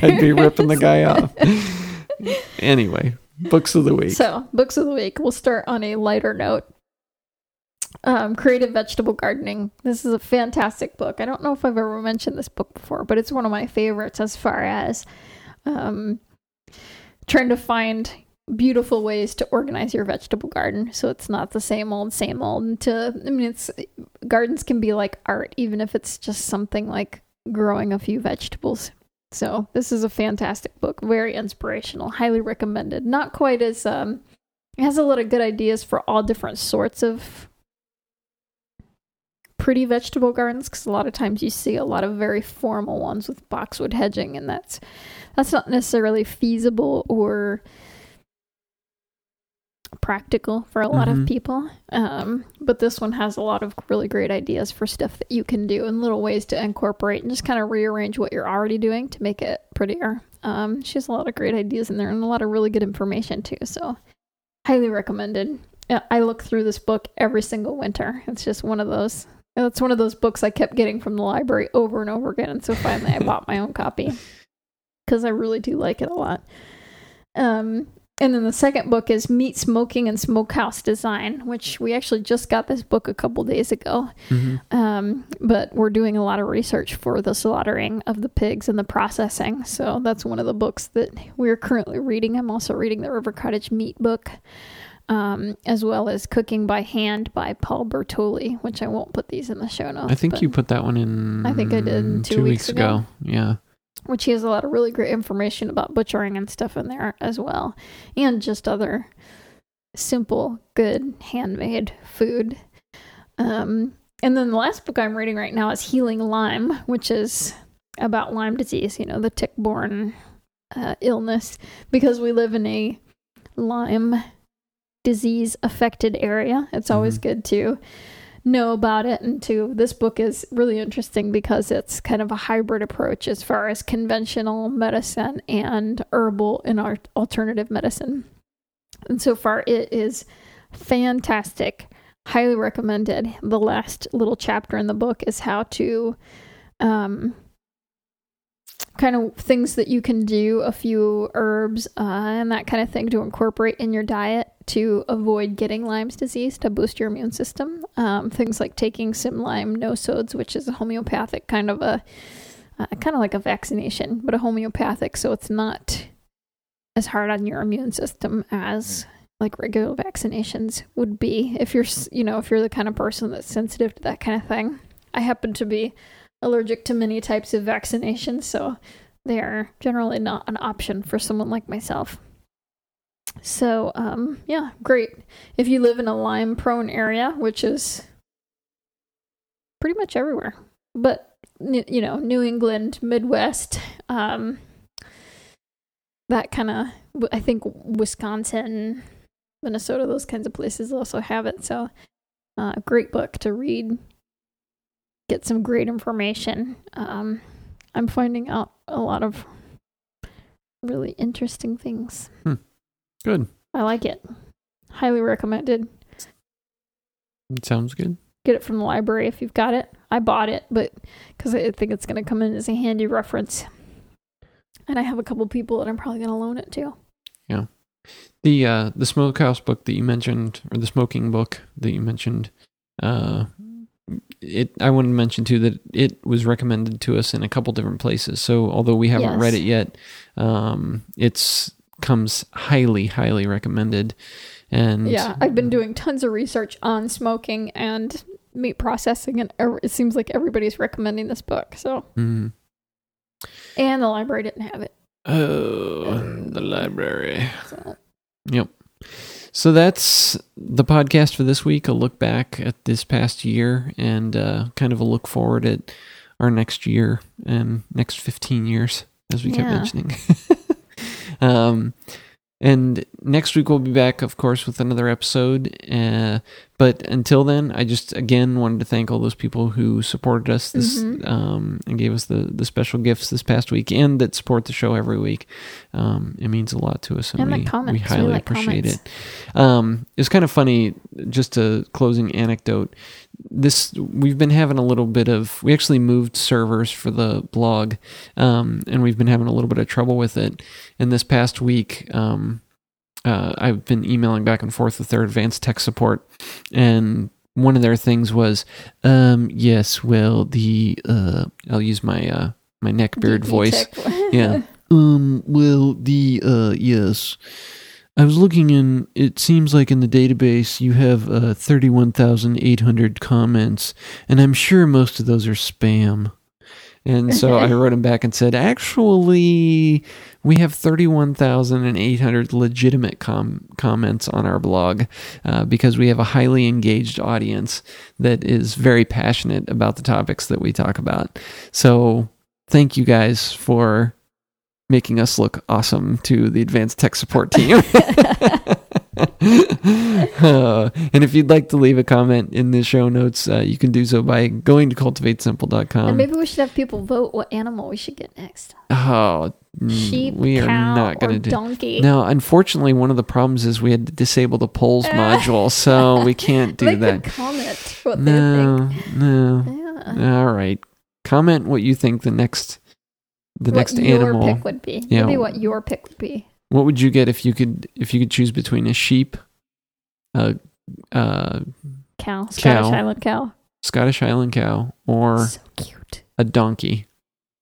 I'd be ripping the guy off. Anyway, books of the week. So, books of the week. We'll start on a lighter note. Creative Vegetable Gardening. This is a fantastic book. I don't know if I've ever mentioned this book before, but it's one of my favorites as far as trying to find beautiful ways to organize your vegetable garden, so it's not the same old gardens can be like art, even if it's just something like growing a few vegetables. So this is a fantastic book, very inspirational, highly recommended. Not quite as it has a lot of good ideas for all different sorts of pretty vegetable gardens, because a lot of times you see a lot of very formal ones with boxwood hedging, and that's not necessarily feasible or practical for a lot of people, but this one has a lot of really great ideas for stuff that you can do and little ways to incorporate and just kind of rearrange what you're already doing to make it prettier. She has a lot of great ideas in there and a lot of really good information too, so highly recommended. I look through this book every single winter. It's one of those books I kept getting from the library over and over again, and so finally I bought my own copy because I really do like it a lot. And then the second book is Meat Smoking and Smokehouse Design, which we actually just got this book a couple days ago. Mm-hmm. But we're doing a lot of research for the slaughtering of the pigs and the processing. So that's one of the books that we're currently reading. I'm also reading the River Cottage Meat book, as well as Cooking by Hand by Paul Bertoli, which I won't put these in the show notes. I think you put that one in. I think I did two weeks ago. Yeah. Which he has a lot of really great information about butchering and stuff in there as well. And just other simple, good, handmade food. And then the last book I'm reading right now is Healing Lyme, which is about Lyme disease, the tick-borne illness. Because we live in a Lyme disease-affected area, it's always good to know about it. And too, this book is really interesting because it's kind of a hybrid approach as far as conventional medicine and herbal and alternative medicine. And so far it is fantastic, highly recommended. The last little chapter in the book is how to kind of things that you can do, a few herbs and that kind of thing to incorporate in your diet to avoid getting Lyme's disease, to boost your immune system. Things like taking Sim-Lyme nosodes, which is a homeopathic kind of kind of like a vaccination, but a homeopathic, so it's not as hard on your immune system as like regular vaccinations would be if you're the kind of person that's sensitive to that kind of thing. I happen to be allergic to many types of vaccinations, so they are generally not an option for someone like myself. So, great. If you live in a Lyme-prone area, which is pretty much everywhere, but, New England, Midwest, that kind of, I think Wisconsin, Minnesota, those kinds of places also have it. So, great book to read. Get some great information. I'm finding out a lot of really interesting things. Good. I like it. Highly recommended. It sounds good. Get it from the library if you've got it. I bought it, but because I think it's going to come in as a handy reference. And I have a couple people that I'm probably going to loan it to. Yeah. The smokehouse book that you mentioned, or the smoking book that you mentioned, I wanted to mention too that it was recommended to us in a couple different places. So although we haven't read it yet, it's comes highly recommended. And I've been doing tons of research on smoking and meat processing, and it seems like everybody's recommending this book. So and the library didn't have it. The library. So. Yep. So that's the podcast for this week, a look back at this past year and kind of a look forward at our next year and next 15 years, as we kept mentioning. And next week we'll be back, of course, with another episode. But until then, I just, again, wanted to thank all those people who supported us this and gave us the special gifts this past week and that support the show every week. It means a lot to us. And we highly appreciate it. It's kind of funny, just a closing anecdote. We've been having a little bit of, we actually moved servers for the blog, and we've been having a little bit of trouble with it. And this past week, I've been emailing back and forth with their advanced tech support, and one of their things was, yes, well, I'll use my my neckbeard voice. Yeah. Well, yes. I was looking in, it seems like in the database you have 31,800 comments, and I'm sure most of those are spam. And so I wrote him back and said, actually, we have 31,800 legitimate comments on our blog because we have a highly engaged audience that is very passionate about the topics that we talk about. So thank you guys for making us look awesome to the advanced tech support team. And if you'd like to leave a comment in the show notes, you can do so by going to cultivatesimple.com. And maybe we should have people vote what animal we should get next. Oh, sheep, we are not going to do donkey. No, unfortunately, one of the problems is we had to disable the polls module, so we can't do that. Could comment what they think. No. Yeah. All right, comment what you think the next animal pick would be. Yeah. Maybe what your pick would be. What would you get if you could choose between a sheep, cow, Scottish Highland cow, or so cute, a donkey?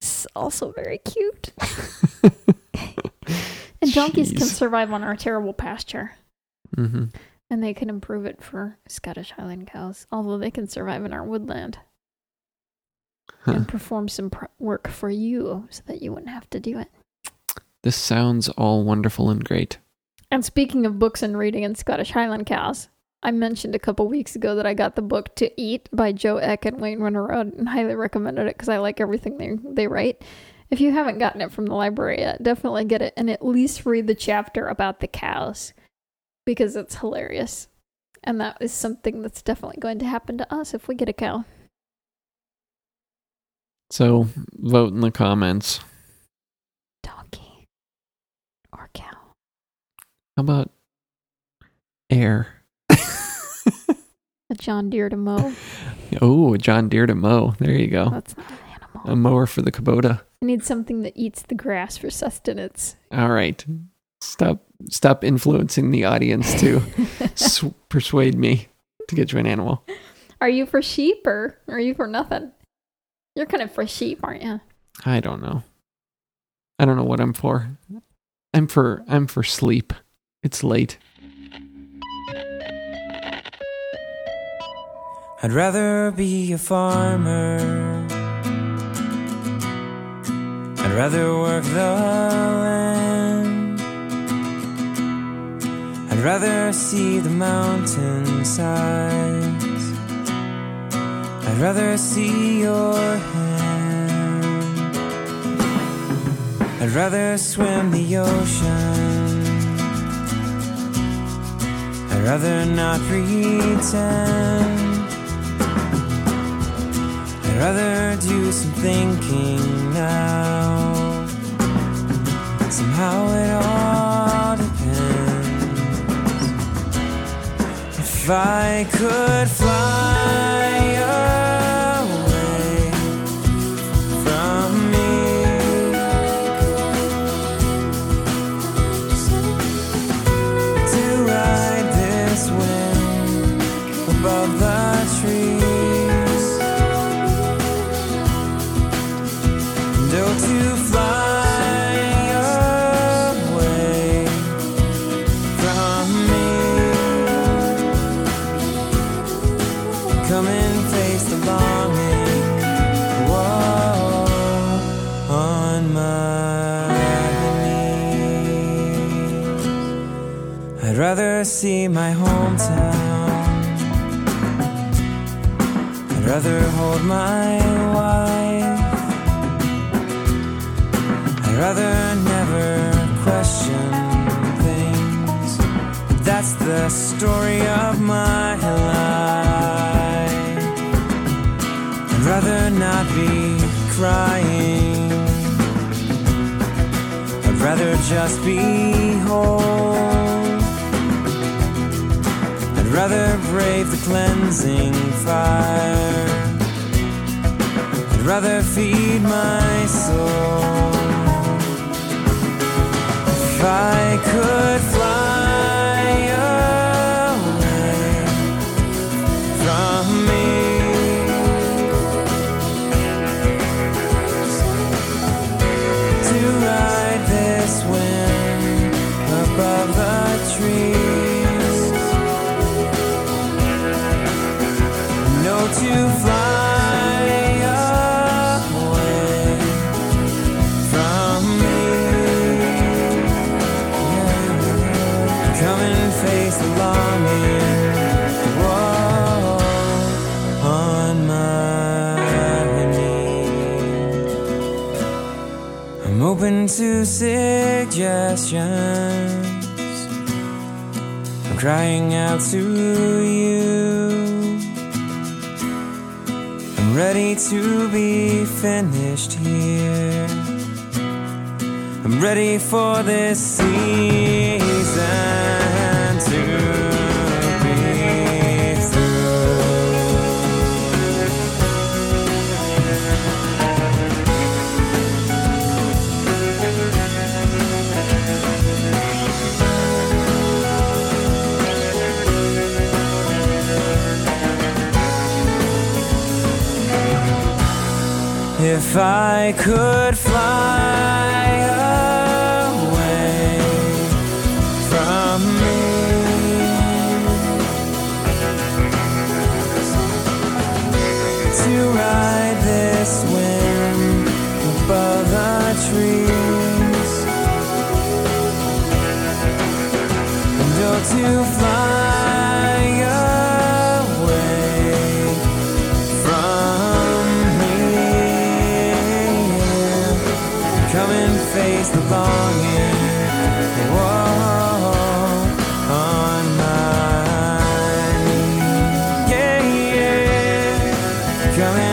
It's also very cute. And donkeys can survive on our terrible pasture, and they can improve it for Scottish Highland cows. Although they can survive in our woodland and perform some work for you, so that you wouldn't have to do it. This sounds all wonderful and great. And speaking of books and reading and Scottish Highland cows, I mentioned a couple weeks ago that I got the book To Eat by Joe Eck and Wayne Winterrowd and highly recommended it because I like everything they write. If you haven't gotten it from the library yet, definitely get it and at least read the chapter about the cows because it's hilarious. And that is something that's definitely going to happen to us if we get a cow. So vote in the comments. How about air? A John Deere to mow. Oh, a John Deere to mow. There you go. That's not an animal. A mower for the Kubota. I need something that eats the grass for sustenance. All right. Stop influencing the audience to persuade me to get you an animal. Are you for sheep or are you for nothing? You're kind of for sheep, aren't you? I don't know. I don't know what I'm for. I'm for sleep. It's late. I'd rather be a farmer. I'd rather work the land. I'd rather see the mountainsides. I'd rather see your hand. I'd rather swim the ocean. I'd rather not pretend. I'd rather do some thinking now. Somehow it all depends. If I could fly away from me to ride wind above the trees, and oh, to fly away from me, come and face the longing, whoa, on my knees. I'd rather see my home. I'd rather hold my wife. rather never question things. That's the story of my life. I'd rather not be crying. I'd rather just be whole. I'd rather brave the cleansing fire. I'd rather feed my soul. If I could fly away from me, to ride this wind above the trees, no, to fly. Open to suggestions. I'm crying out to you. I'm ready to be finished here. I'm ready for this season to If I could fly away from me, to ride this wind above the trees, and oh, to fly the longing, whoa, on my knees, yeah, yeah, coming.